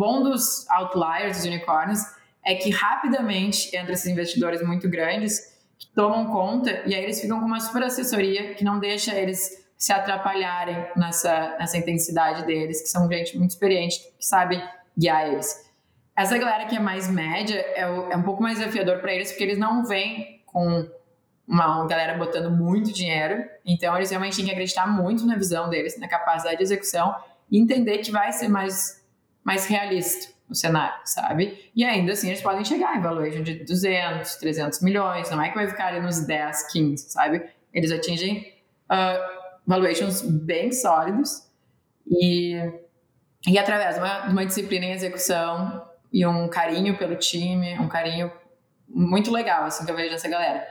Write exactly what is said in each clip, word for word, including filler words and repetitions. bom dos outliers, dos unicórnios, é que rapidamente entra esses investidores muito grandes que tomam conta e aí eles ficam com uma super assessoria que não deixa eles se atrapalharem nessa, nessa intensidade deles, que são gente muito experiente, que sabe guiar eles. Essa galera que é mais média é, o, é um pouco mais desafiador para eles, porque eles não vêm com uma galera botando muito dinheiro, então eles realmente têm que acreditar muito na visão deles, na capacidade de execução e entender que vai ser mais, mais realista o cenário, sabe? E ainda assim eles podem chegar em valuation de duzentos, trezentos milhões, não é que vai ficar ali nos dez, quinze, sabe? Eles atingem uh, valuations bem sólidos e, e através de uma, de uma disciplina em execução e um carinho pelo time, um carinho muito legal, assim, que eu vejo dessa galera.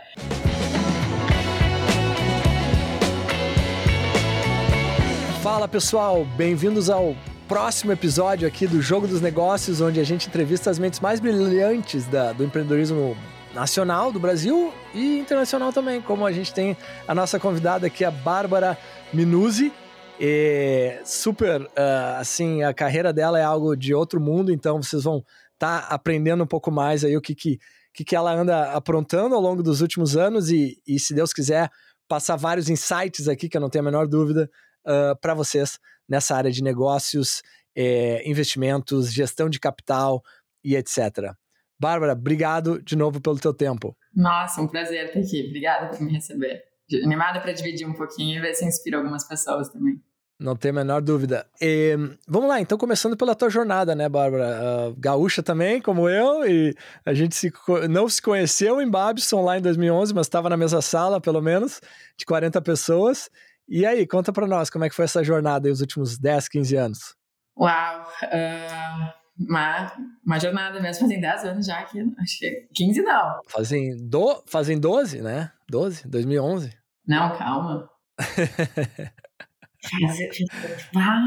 Fala, pessoal! Bem-vindos ao próximo episódio aqui do Jogo dos Negócios, onde a gente entrevista as mentes mais brilhantes da, do empreendedorismo nacional do Brasil e internacional também, como a gente tem a nossa convidada aqui, a Bárbara Minuzzi. E super, uh, assim, a carreira dela é algo de outro mundo, então vocês vão estar tá aprendendo um pouco mais aí o que, que, que, que ela anda aprontando ao longo dos últimos anos e, e, se Deus quiser, passar vários insights aqui, que eu não tenho a menor dúvida, uh, para vocês nessa área de negócios, eh, investimentos, gestão de capital e etcétera. Bárbara, obrigado de novo pelo teu tempo. Nossa, um prazer estar aqui. Obrigada por me receber. Animada para dividir um pouquinho e ver se inspira algumas pessoas também. Não tem a menor dúvida. E, vamos lá, então, começando pela tua jornada, né, Bárbara? Uh, gaúcha também, como eu, e a gente se, não se conheceu em Babson lá em dois mil e onze, mas estava na mesma sala, pelo menos, de quarenta pessoas. E aí, conta para nós, como é que foi essa jornada aí, os últimos dez, quinze anos? Uau! Uh, uma, uma jornada mesmo, fazem dez anos já aqui, acho que quinze não. Fazem, do, fazem doze, né? doze, dois mil e onze. Não, calma. Ah,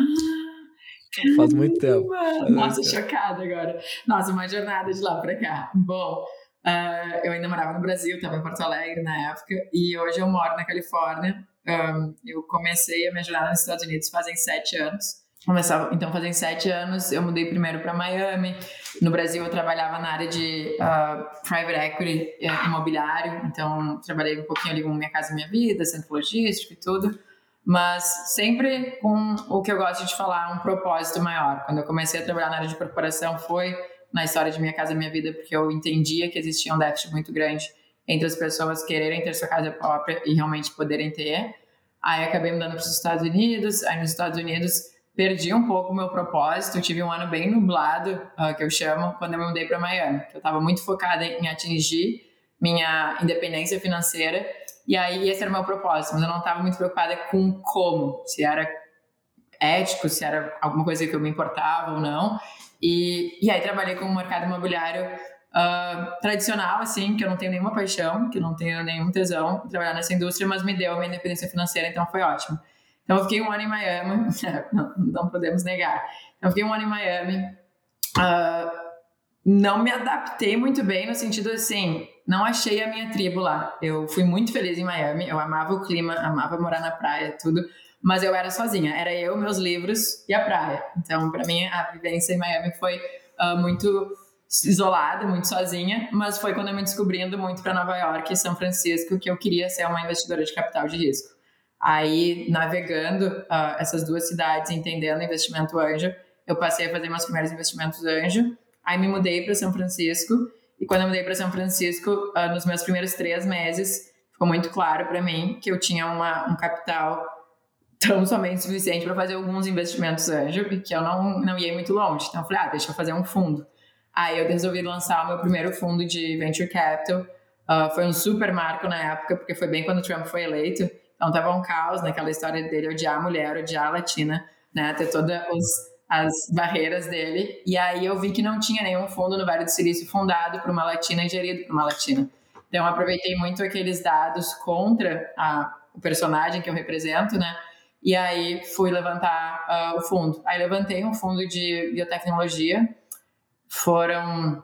faz muito tempo. Nossa, chocada agora. Nossa, uma jornada de lá pra cá. Bom, uh, eu ainda morava no Brasil, estava em Porto Alegre na época, e hoje eu moro na Califórnia. Um, eu comecei a minha jornada nos Estados Unidos fazem sete anos. Começava, então, fazem sete anos, eu mudei primeiro para Miami. No Brasil, eu trabalhava na área de uh, private equity uh, imobiliário. Então, trabalhei um pouquinho ali com Minha Casa Minha Vida, centro logístico e tudo. Mas sempre com o que eu gosto de falar, um propósito maior. Quando eu comecei a trabalhar na área de corporação, foi na história de Minha Casa Minha Vida, porque eu entendia que existia um déficit muito grande entre as pessoas quererem ter sua casa própria e realmente poderem ter. Aí, acabei mudando para os Estados Unidos. Aí, nos Estados Unidos... Perdi um pouco o meu propósito, tive um ano bem nublado, uh, que eu chamo, quando eu me mudei para Miami. Eu estava muito focada em atingir minha independência financeira, e aí esse era o meu propósito, mas eu não estava muito preocupada com como, se era ético, se era alguma coisa que eu me importava ou não. E, e aí trabalhei com o mercado imobiliário uh, tradicional, assim, que eu não tenho nenhuma paixão, que eu não tenho nenhum tesão em trabalhar nessa indústria, mas me deu a minha independência financeira, então foi ótimo. Então, eu fiquei um ano em Miami, não, não podemos negar. Eu fiquei um ano em Miami, uh, não me adaptei muito bem no sentido assim, não achei a minha tribo lá. Eu fui muito feliz em Miami, eu amava o clima, amava morar na praia, tudo, mas eu era sozinha, era eu, meus livros e a praia. Então, para mim, a vivência em Miami foi uh, muito isolada, muito sozinha, mas foi quando eu me descobrindo muito para Nova York e São Francisco que eu queria ser uma investidora de capital de risco. Aí, navegando uh, essas duas cidades, entendendo investimento anjo, eu passei a fazer meus primeiros investimentos anjo. Aí me mudei para São Francisco. E quando eu mudei para São Francisco, uh, nos meus primeiros três meses, ficou muito claro para mim que eu tinha uma, um capital tão somente suficiente para fazer alguns investimentos anjo e que eu não, não ia muito longe. Então, eu falei, ah, deixa eu fazer um fundo. Aí eu resolvi lançar o meu primeiro fundo de venture capital. Uh, foi um super marco na época, porque foi bem quando o Trump foi eleito. Então, estava um caos naquela história dele odiar a mulher, odiar a latina, né? Ter todas as barreiras dele. E aí eu vi que não tinha nenhum fundo no Vale do Silício fundado por uma latina e gerido por uma latina. Então, eu aproveitei muito aqueles dados contra a, o personagem que eu represento, né? E aí fui levantar uh, o fundo. Aí levantei um fundo de biotecnologia. Foram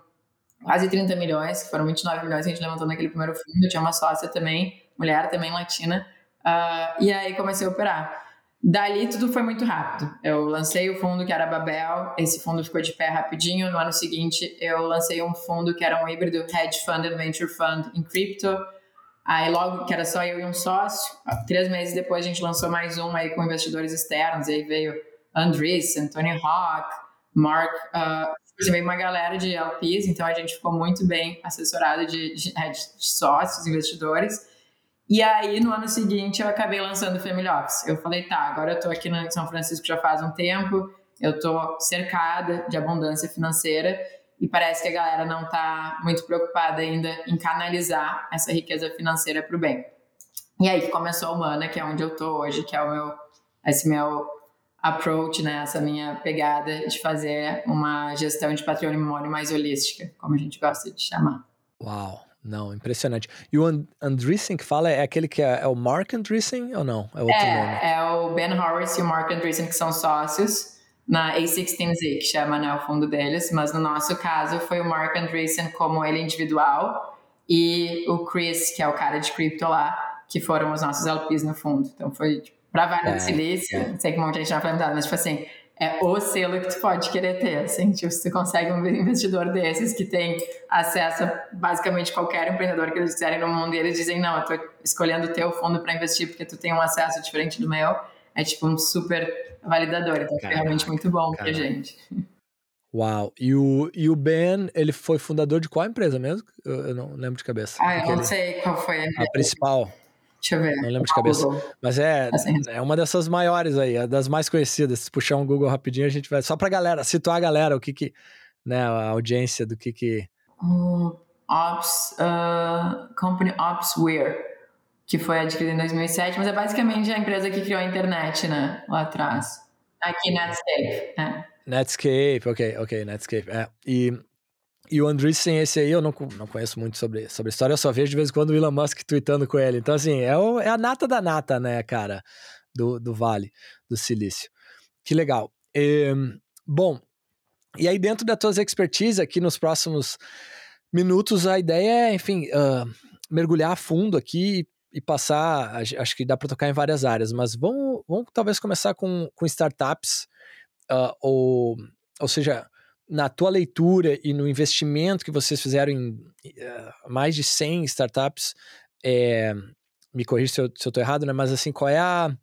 quase trinta milhões, foram vinte e nove milhões que a gente levantou naquele primeiro fundo. Eu tinha uma sócia também, mulher também latina. Uh, e aí comecei a operar. Dali tudo foi muito rápido. Eu lancei o fundo que era Babel, esse fundo ficou de pé rapidinho. No ano seguinte eu lancei um fundo que era um híbrido hedge fund and venture fund em cripto. Aí logo, que era só eu e um sócio, três meses depois a gente lançou mais um aí com investidores externos. Aí veio Andreessen, Tony Hawk, Mark, uh, veio uma galera de L Ps, então a gente ficou muito bem assessorado de, de, de sócios, investidores. E aí, no ano seguinte, eu acabei lançando o Family Office. Eu falei, tá, agora eu tô aqui em São Francisco já faz um tempo, eu tô cercada de abundância financeira e parece que a galera não tá muito preocupada ainda em canalizar essa riqueza financeira pro bem. E aí que começou a Humana, que é onde eu tô hoje, que é o meu, esse meu approach, né, essa minha pegada de fazer uma gestão de patrimônio mais holística, como a gente gosta de chamar. Uau! Não, impressionante. E o And- Andreessen que fala é aquele que é, é o Mark Andreessen ou não? É, outro é, nome. É o Ben Horowitz e o Mark Andreessen que são sócios na A dezesseis Z, que chama, né, o fundo deles, mas no nosso caso foi o Mark Andreessen como ele individual e o Chris, que é o cara de cripto lá, que foram os nossos L Ps no fundo. Então foi pra Vale do Silício, é. Sei que um monte de gente já foi mudado, mas tipo assim, é o selo que tu pode querer ter, assim, tipo, se tu consegue um investidor desses que tem acesso a basicamente qualquer empreendedor que eles quiserem no mundo e eles dizem, não, eu tô escolhendo o teu fundo para investir porque tu tem um acesso diferente do meu, é tipo um super validador, então caraca, foi realmente muito bom caraca. Pra gente. Uau, e o, e o Ben, ele foi fundador de qual empresa mesmo? Eu, eu não lembro de cabeça. Ah, eu não sei qual foi a, a principal. Deixa eu ver. Não lembro de cabeça. Google. Mas é, assim, é uma dessas maiores aí, é das mais conhecidas. Se puxar um Google rapidinho, a gente vai... Só pra galera, situar a galera, o que que... Né, a audiência do que que... Um, Ops... Uh, company Opsware, que foi adquirida em dois mil e sete, mas é basicamente a empresa que criou a internet, né? Lá atrás. Aqui, Netscape, né? Netscape, ok, ok, Netscape. É, e... E o Andreessen, esse aí, eu não, não conheço muito sobre, sobre a história, eu só vejo de vez em quando o Elon Musk tweetando com ele. Então, assim, é, o, é a nata da nata, né, cara, do, do Vale do Silício. Que legal. E, bom, e aí dentro das tuas expertise aqui nos próximos minutos, a ideia é, enfim, uh, mergulhar a fundo aqui e, e passar, acho que dá para tocar em várias áreas, mas vamos, vamos talvez começar com, com startups, uh, ou, ou seja... Na tua leitura e no investimento que vocês fizeram em uh, mais de cem startups, é, me corrija se eu estou errado, né? Mas assim, qual é a... O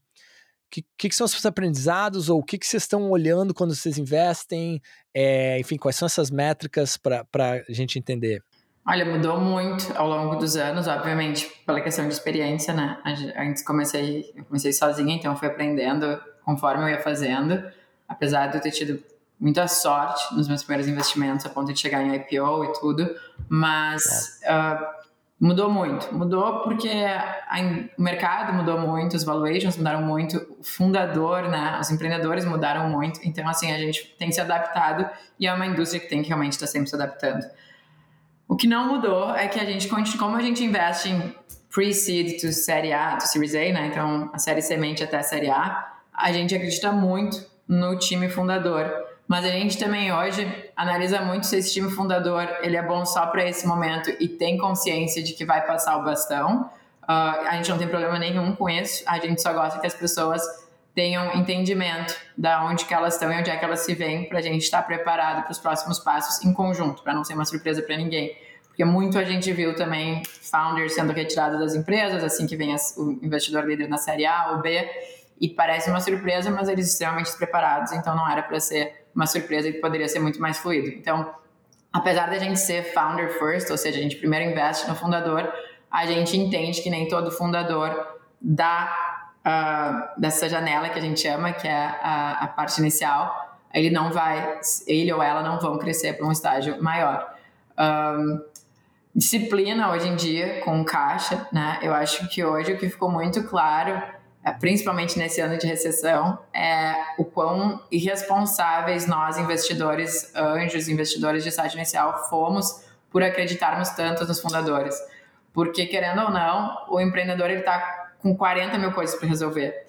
que, que, que são os seus aprendizados ou o que, que vocês estão olhando quando vocês investem? É, enfim, quais são essas métricas para a gente entender? Olha, mudou muito ao longo dos anos, obviamente, pela questão de experiência, né? Antes comecei, eu comecei sozinha, então fui aprendendo conforme eu ia fazendo, apesar de eu ter tido... muita sorte nos meus primeiros investimentos a ponto de chegar em I P O e tudo, mas uh, mudou muito. Mudou porque a, o mercado mudou muito, os valuations mudaram muito, o fundador, né, os empreendedores mudaram muito, então assim, a gente tem se adaptado e é uma indústria que tem que realmente estar sempre se adaptando. O que não mudou é que a gente, como a gente investe em pre-seed to série A, to series A, né, então a série semente até a série A, a gente acredita muito no time fundador. Mas a gente também hoje analisa muito se esse time fundador ele é bom só para esse momento e tem consciência de que vai passar o bastão. Uh, a gente não tem problema nenhum com isso, a gente só gosta que as pessoas tenham entendimento da onde que elas estão e onde é que elas se veem para a gente estar preparado para os próximos passos em conjunto, para não ser uma surpresa para ninguém. Porque muito a gente viu também founders sendo retirados das empresas, assim que vem o investidor líder na série A ou B, e parece uma surpresa, mas eles extremamente despreparados, então não era para ser uma surpresa que poderia ser muito mais fluido. Então, apesar da gente ser founder first, ou seja, a gente primeiro investe no fundador, a gente entende que nem todo fundador dá, uh, dessa janela que a gente chama, que é a, a parte inicial, ele não vai, ele ou ela não vão crescer para um estágio maior. Um, disciplina hoje em dia com caixa, né? Eu acho que hoje o que ficou muito claro, principalmente nesse ano de recessão, é o quão irresponsáveis nós, investidores anjos, investidores de estágio inicial, fomos por acreditarmos tanto nos fundadores. Porque, querendo ou não, o empreendedor está com quarenta mil coisas para resolver.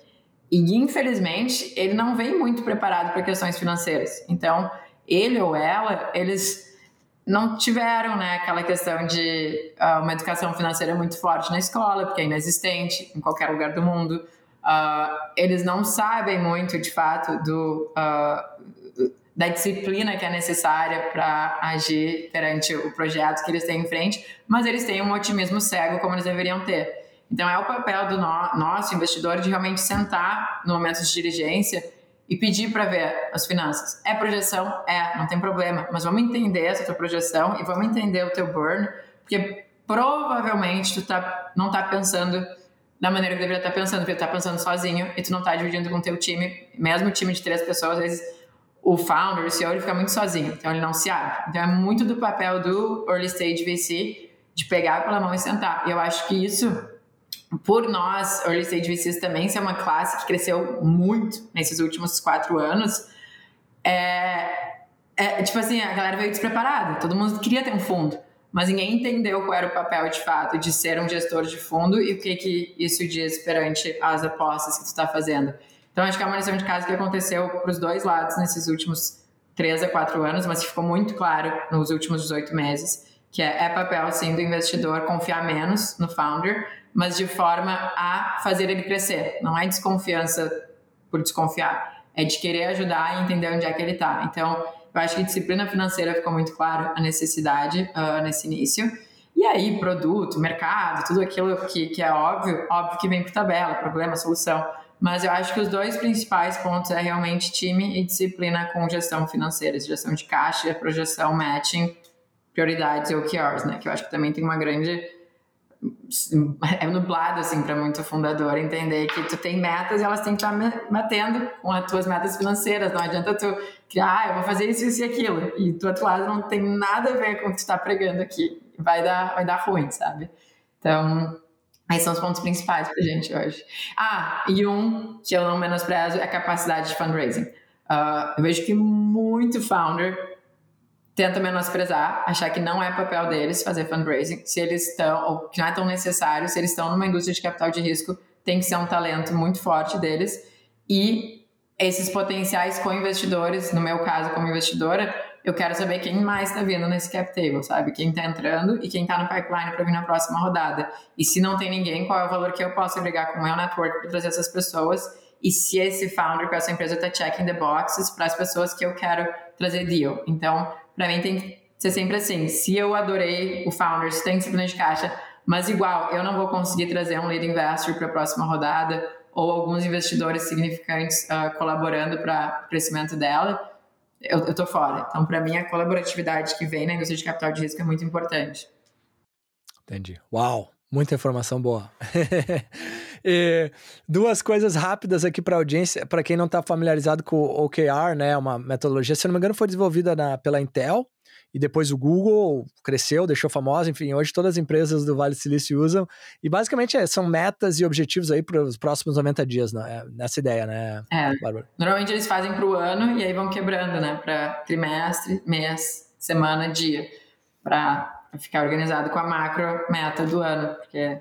E, infelizmente, ele não vem muito preparado para questões financeiras. Então, ele ou ela, eles... não tiveram, né, aquela questão de uh, uma educação financeira muito forte na escola, porque é inexistente em qualquer lugar do mundo. Uh, Uh, eles não sabem muito, de fato, do, uh, da disciplina que é necessária para agir perante o projeto que eles têm em frente, mas eles têm um otimismo cego, como eles deveriam ter. Então, é o papel do no, nosso investidor de realmente sentar no momento de diligência e pedir para ver as finanças. É projeção? É, não tem problema. Mas vamos entender essa tua projeção e vamos entender o teu burn, porque provavelmente tu tá, não está pensando da maneira que deveria estar pensando, porque tu está pensando sozinho e tu não está dividindo com o teu time. Mesmo o time de três pessoas, às vezes o founder, o C E O, ele fica muito sozinho, então ele não se abre. Então é muito do papel do early stage V C de pegar pela mão e sentar. E eu acho que isso... Por nós, Early Stage V Cs também, isso é uma classe que cresceu muito nesses últimos quatro anos. É, é, tipo assim, a galera veio despreparada, todo mundo queria ter um fundo, mas ninguém entendeu qual era o papel de fato de ser um gestor de fundo e o que, que isso diz perante as apostas que tu está fazendo. Então, acho que é uma lição de casa que aconteceu para os dois lados nesses últimos três a quatro anos, mas que ficou muito claro nos últimos dezoito meses, que é, é papel, sim, do investidor confiar menos no founder, mas de forma a fazer ele crescer. Não é desconfiança por desconfiar, é de querer ajudar e entender onde é que ele está. Então, eu acho que disciplina financeira ficou muito claro a necessidade uh, nesse início. E aí, produto, mercado, tudo aquilo que, que é óbvio, óbvio que vem por tabela, problema, solução. Mas eu acho que os dois principais pontos é realmente time e disciplina com gestão financeira, gestão de caixa, projeção, matching, prioridades e O K Rs, né? Que eu acho que também tem uma grande... é nublado, assim, para muito fundador entender que tu tem metas e elas têm que estar batendo com as tuas metas financeiras. Não adianta tu criar, ah, eu vou fazer isso, isso e aquilo, e do outro lado não tem nada a ver com o que tu tá pregando aqui. Vai dar, vai dar ruim, sabe? Então, aí são os pontos principais pra gente hoje. Ah, e um que eu não menosprezo é a capacidade de fundraising. Uh, eu vejo que muito founder tenta menosprezar, achar que não é papel deles fazer fundraising, se eles estão, ou que não é tão necessário, se eles estão numa indústria de capital de risco, tem que ser um talento muito forte deles. E esses potenciais co-investidores, no meu caso como investidora, eu quero saber quem mais está vindo nesse cap table, sabe? Quem está entrando e quem está no pipeline para vir na próxima rodada. E se não tem ninguém, qual é o valor que eu posso agregar com o meu network para trazer essas pessoas? E se esse founder com essa empresa está checking the boxes para as pessoas que eu quero trazer deal. Então, para mim tem que ser sempre assim, se eu adorei o founder, se tem disciplina de caixa, mas igual, eu não vou conseguir trazer um lead investor para a próxima rodada ou alguns investidores significantes uh, colaborando para o crescimento dela, eu, eu tô fora. Então, para mim, a colaboratividade que vem na indústria de capital de risco é muito importante. Entendi. Uau! Muita informação boa. E duas coisas rápidas aqui para a audiência, para quem não está familiarizado com o O K R, né? Uma metodologia, se não me engano, foi desenvolvida na, pela Intel, e depois o Google cresceu, deixou famosa, enfim, hoje todas as empresas do Vale do Silício usam, e basicamente é, são metas e objetivos aí para os próximos noventa dias, né? É nessa ideia, né, é, Bárbara? Normalmente eles fazem para o ano, e aí vão quebrando, né, para trimestre, mês, semana, dia, para ficar organizado com a macro meta do ano, porque...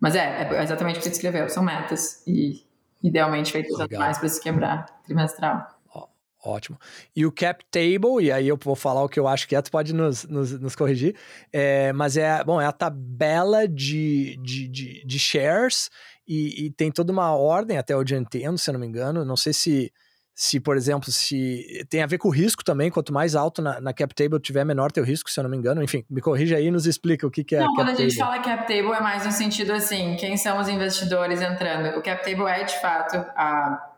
Mas é, é exatamente o que você descreveu, são metas e idealmente feitas anuais para se quebrar trimestral. Ó, ótimo. E o cap table, e aí eu vou falar o que eu acho que é, tu pode nos, nos, nos corrigir, é, mas é, bom, é a tabela de, de, de, de shares e, e tem toda uma ordem, até onde eu entendo, se eu não me engano, não sei se... Se, por exemplo, se tem a ver com o risco também, quanto mais alto na, na cap table tiver, menor teu risco, se eu não me engano. Enfim, me corrija aí e nos explica o que, que é cap table. Não, quando a gente fala cap table é mais no sentido assim, quem são os investidores entrando? O cap table é, de fato, a,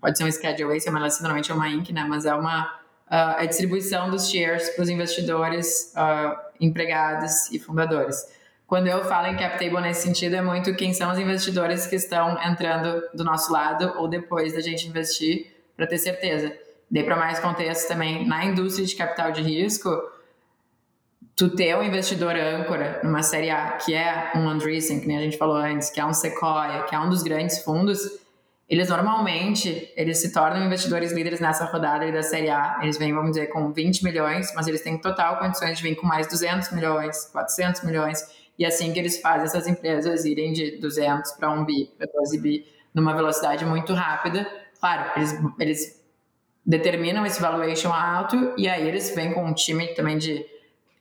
pode ser um schedule, esse é uma, normalmente é uma inc, né? Mas é uma a, a distribuição dos shares para os investidores, a, empregados e fundadores. Quando eu falo em cap table nesse sentido, é muito quem são os investidores que estão entrando do nosso lado ou depois da gente investir, para ter certeza. Dei para mais contexto também, na indústria de capital de risco, tu ter um investidor âncora numa série A, que é um Andreessen, que nem a gente falou antes, que é um Sequoia, que é um dos grandes fundos, eles normalmente, eles se tornam investidores líderes nessa rodada da série A, eles vêm, vamos dizer, com vinte milhões, mas eles têm total condições de vir com mais duzentos milhões, quatrocentos milhões, e assim que eles fazem essas empresas irem de duzentos para um bi, para doze bi, numa velocidade muito rápida. Claro, eles, eles determinam esse valuation alto e aí eles vêm com um time também de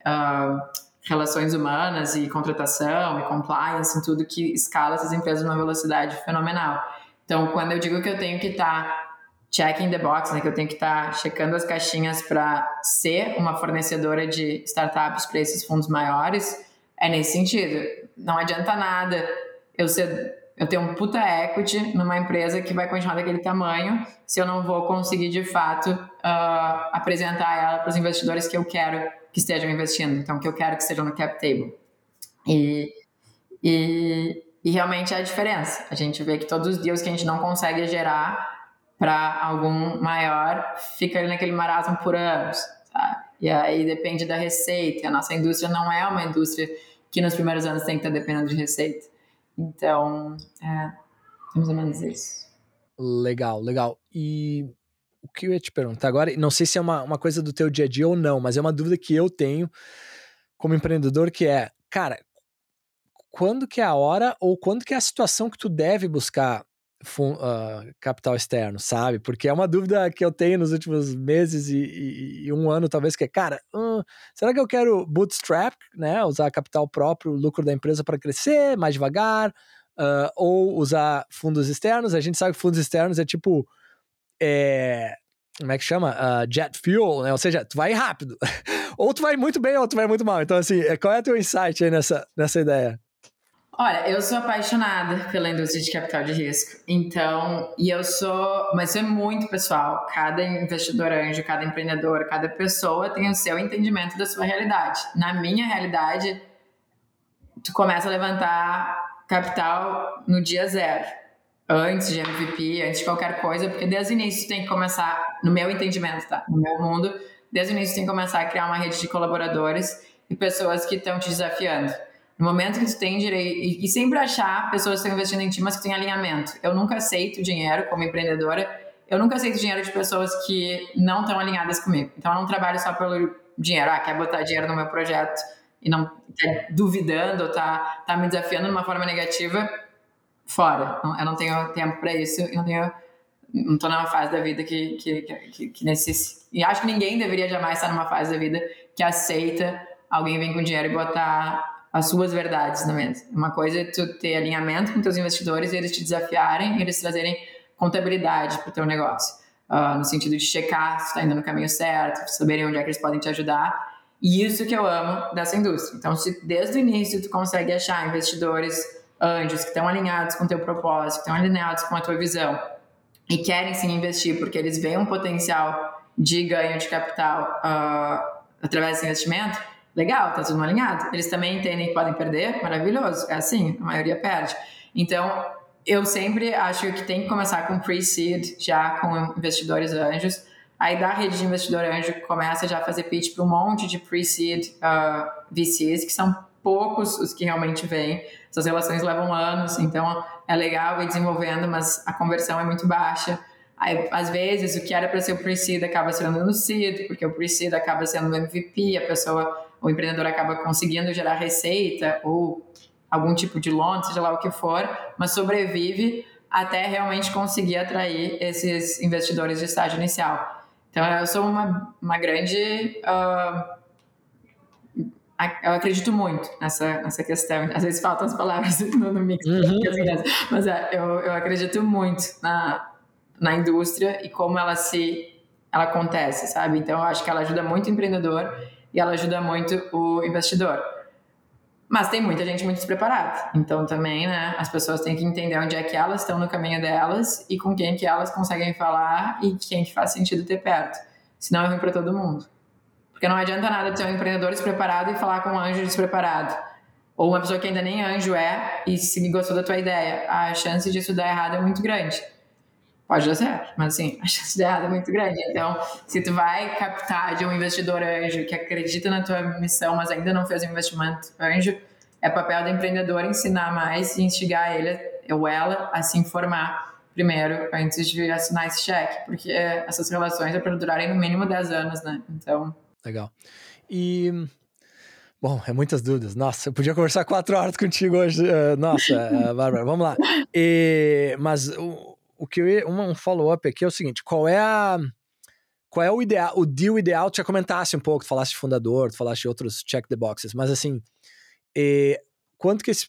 uh, relações humanas e contratação e compliance e tudo que escala essas empresas numa velocidade fenomenal. Então, quando eu digo que eu tenho que estar tá checking the box, né, que eu tenho que estar tá checando as caixinhas para ser uma fornecedora de startups para esses fundos maiores, é nesse sentido. Não adianta nada eu ser... Eu tenho um puta equity numa empresa que vai continuar daquele tamanho se eu não vou conseguir, de fato, uh, apresentar ela para os investidores que eu quero que estejam investindo. Então, que eu quero que estejam no CapTable. E, e, e realmente é a diferença. A gente vê que todos os deals que a gente não consegue gerar para algum maior fica ali naquele marasmo por anos. Tá? E aí depende da receita. A nossa indústria não é uma indústria que nos primeiros anos tem que estar dependendo de receita. Então, é, mais ou menos isso. Legal, legal. E o que eu ia te perguntar agora, não sei se é uma, uma coisa do teu dia a dia ou não, mas é uma dúvida que eu tenho como empreendedor, que é, cara, quando que é a hora ou quando que é a situação que tu deve buscar fun, uh, capital externo, sabe? Porque é uma dúvida que eu tenho nos últimos meses e, e, e um ano talvez, que é, cara, hum, será que eu quero bootstrap, né? Usar capital próprio, lucro da empresa para crescer mais devagar, uh, ou usar fundos externos? A gente sabe que fundos externos é tipo, é, como é que chama? Uh, jet fuel, né? Ou seja, tu vai rápido. Ou tu vai muito bem ou tu vai muito mal. Então, assim, qual é o teu insight aí nessa, nessa ideia? Olha, eu sou apaixonada pela indústria de capital de risco, então, e eu sou, mas isso é muito pessoal, cada investidor anjo, cada empreendedor, cada pessoa tem o seu entendimento da sua realidade. Na minha realidade, tu começa a levantar capital no dia zero, antes de M V P, antes de qualquer coisa, porque desde o início tem que começar, no meu entendimento, tá? No meu mundo, desde o início tem que começar a criar uma rede de colaboradores e pessoas que estão te desafiando. No momento que tu tem direito... E sempre achar pessoas que estão investindo em ti, mas que têm alinhamento. Eu nunca aceito dinheiro como empreendedora. Eu nunca aceito dinheiro de pessoas que não estão alinhadas comigo. Então, eu não trabalho só pelo dinheiro. Ah, quer botar dinheiro no meu projeto e não tá duvidando ou tá, tá me desafiando de uma forma negativa, fora. Eu não tenho tempo para isso. Eu não tenho... Não tô numa fase da vida que, que, que, que necessita... E acho que ninguém deveria jamais estar numa fase da vida que aceita alguém vir com dinheiro e botar... as suas verdades na mesa. Uma coisa é tu ter alinhamento com teus investidores e eles te desafiarem e eles trazerem contabilidade para o teu negócio, uh, no sentido de checar se está indo no caminho certo, saberem onde é que eles podem te ajudar. E isso que eu amo dessa indústria. Então, se desde o início tu consegue achar investidores anjos que estão alinhados com o teu propósito, que estão alinhados com a tua visão e querem sim investir porque eles veem um potencial de ganho de capital uh, através desse investimento, legal, tá tudo alinhado. Eles também entendem que podem perder, maravilhoso. É assim, a maioria perde. Então, eu sempre acho que tem que começar com pre-seed, já com investidores anjos. Aí, da rede de investidor anjo, começa já a fazer pitch para um monte de pre-seed uh, V Cs, que são poucos os que realmente vêm. Essas relações levam anos, então é legal ir desenvolvendo, mas a conversão é muito baixa. Aí, às vezes, o que era para ser o pre-seed acaba sendo no seed, porque o pre-seed acaba sendo o M V P, a pessoa... o empreendedor acaba conseguindo gerar receita ou algum tipo de loan, seja lá o que for, mas sobrevive até realmente conseguir atrair esses investidores de estágio inicial. Então, eu sou uma, uma grande... Uh, eu acredito muito nessa, nessa questão. Às vezes faltam as palavras no, no mix, uhum. Mas é, eu, eu acredito muito na, na indústria e como ela, se, ela acontece, sabe? Então, eu acho que ela ajuda muito o empreendedor e ela ajuda muito o investidor. Mas tem muita gente muito despreparada. Então também, né, as pessoas têm que entender onde é que elas estão no caminho delas e com quem que elas conseguem falar e quem que faz sentido ter perto. Senão é ruim para todo mundo. Porque não adianta nada ter um empreendedor despreparado e falar com um anjo despreparado. Ou uma pessoa que ainda nem anjo é e se gostou da tua ideia. A chance disso dar errado é muito grande. Pode dar certo, mas assim, a chance de errado é muito grande. Então, se tu vai captar de um investidor anjo que acredita na tua missão, mas ainda não fez um investimento anjo, é papel do empreendedor ensinar mais e instigar ele ou ela a se informar primeiro, antes de assinar esse cheque, porque essas relações é para durarem no mínimo dez anos, né? Então... Legal. E... Bom, é muitas dúvidas. Nossa, eu podia conversar quatro horas contigo hoje. Uh, nossa, uh, Bárbara, vamos lá. E... Mas... Uh... O que eu ia, um follow-up aqui é o seguinte, qual é a, qual é o ideal, o deal ideal, tu já comentasse um pouco, tu falaste de fundador, tu falaste de outros check the boxes, mas assim, e, quanto que esse,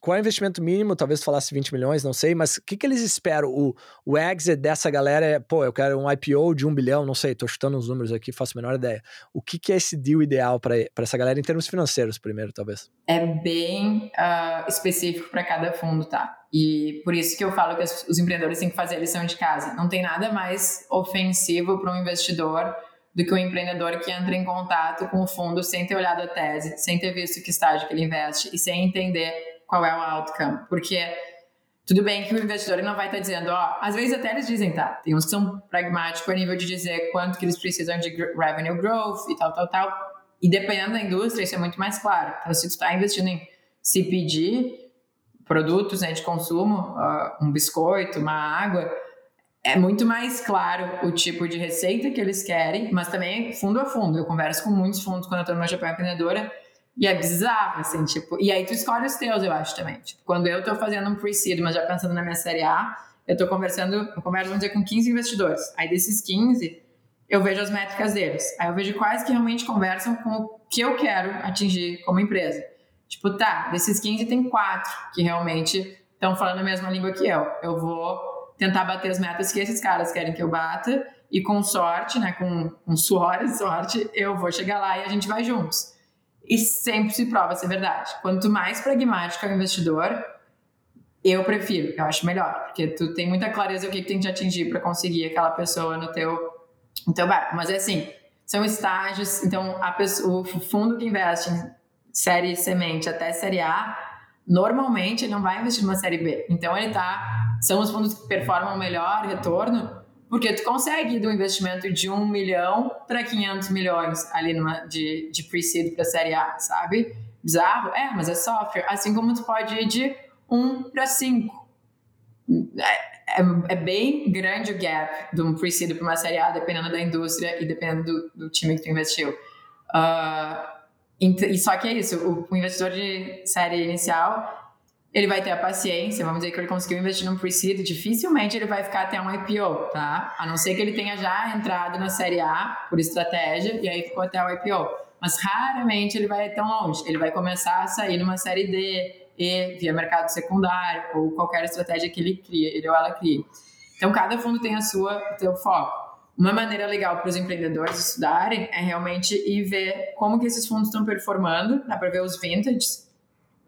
Qual é o investimento mínimo? Talvez falasse vinte milhões, não sei, mas o que, que eles esperam? O, o exit dessa galera é, pô, eu quero um I P O de um bilhão, não sei, tô chutando uns números aqui, faço a menor ideia. O que, que é esse deal ideal para essa galera em termos financeiros, primeiro, talvez? É bem uh, específico para cada fundo, tá? E por isso que eu falo que as, os empreendedores têm que fazer a lição de casa. Não tem nada mais ofensivo para um investidor do que um empreendedor que entra em contato com o fundo sem ter olhado a tese, sem ter visto que estágio que ele investe e sem entender qual é o outcome, porque tudo bem que o investidor não vai estar dizendo, ó, às vezes até eles dizem, tá, tem uns que são pragmáticos a nível de dizer quanto que eles precisam de revenue growth e tal, tal, tal, e dependendo da indústria isso é muito mais claro. Então se tu está investindo em C P G, produtos, né, de consumo, uh, um biscoito, uma água, é muito mais claro o tipo de receita que eles querem, mas também fundo a fundo. Eu converso com muitos fundos quando eu estou numa Japão empreendedora, e é bizarro, assim, tipo... E aí tu escolhe os teus, eu acho, também. Tipo, quando eu tô fazendo um pre-seed, mas já pensando na minha série A, eu tô conversando... Eu converso, vamos dizer, com quinze investidores. Aí desses quinze, eu vejo as métricas deles. Aí eu vejo quais que realmente conversam com o que eu quero atingir como empresa. Tipo, tá, desses quinze tem quatro que realmente estão falando a mesma língua que eu. Eu vou tentar bater as metas que esses caras querem que eu bata. E com sorte, né, com, com suor e sorte, eu vou chegar lá e a gente vai juntos. E sempre se prova ser verdade. Quanto mais pragmático é o investidor, eu prefiro, eu acho melhor. Porque tu tem muita clareza do que tem que te atingir para conseguir aquela pessoa no teu, no teu barco. Mas é assim, são estágios. Então, a pessoa, o fundo que investe em série semente até série A, normalmente ele não vai investir numa série B. Então, ele tá, são os fundos que performam melhor retorno, porque tu consegue ir do investimento de um milhão para quinhentos milhões ali numa, de, de pre-seed para série A, sabe? Bizarro? É, mas é software. Assim como tu pode ir de um para cinco. É, é, é bem grande o gap de um pre-seed para uma série A, dependendo da indústria e dependendo do, do time que tu investiu. Uh, e só que é isso, o, o investidor de série inicial... Ele vai ter a paciência, vamos dizer que ele conseguiu investir num pre-seed, dificilmente ele vai ficar até um I P O, tá? A não ser que ele tenha já entrado na série A por estratégia e aí ficou até o I P O. Mas raramente ele vai tão longe. Ele vai começar a sair numa série D, E, via mercado secundário ou qualquer estratégia que ele cria, ele ou ela cria. Então, cada fundo tem a sua, o seu foco. Uma maneira legal para os empreendedores estudarem é realmente ir ver como que esses fundos estão performando, dá para ver os vintages.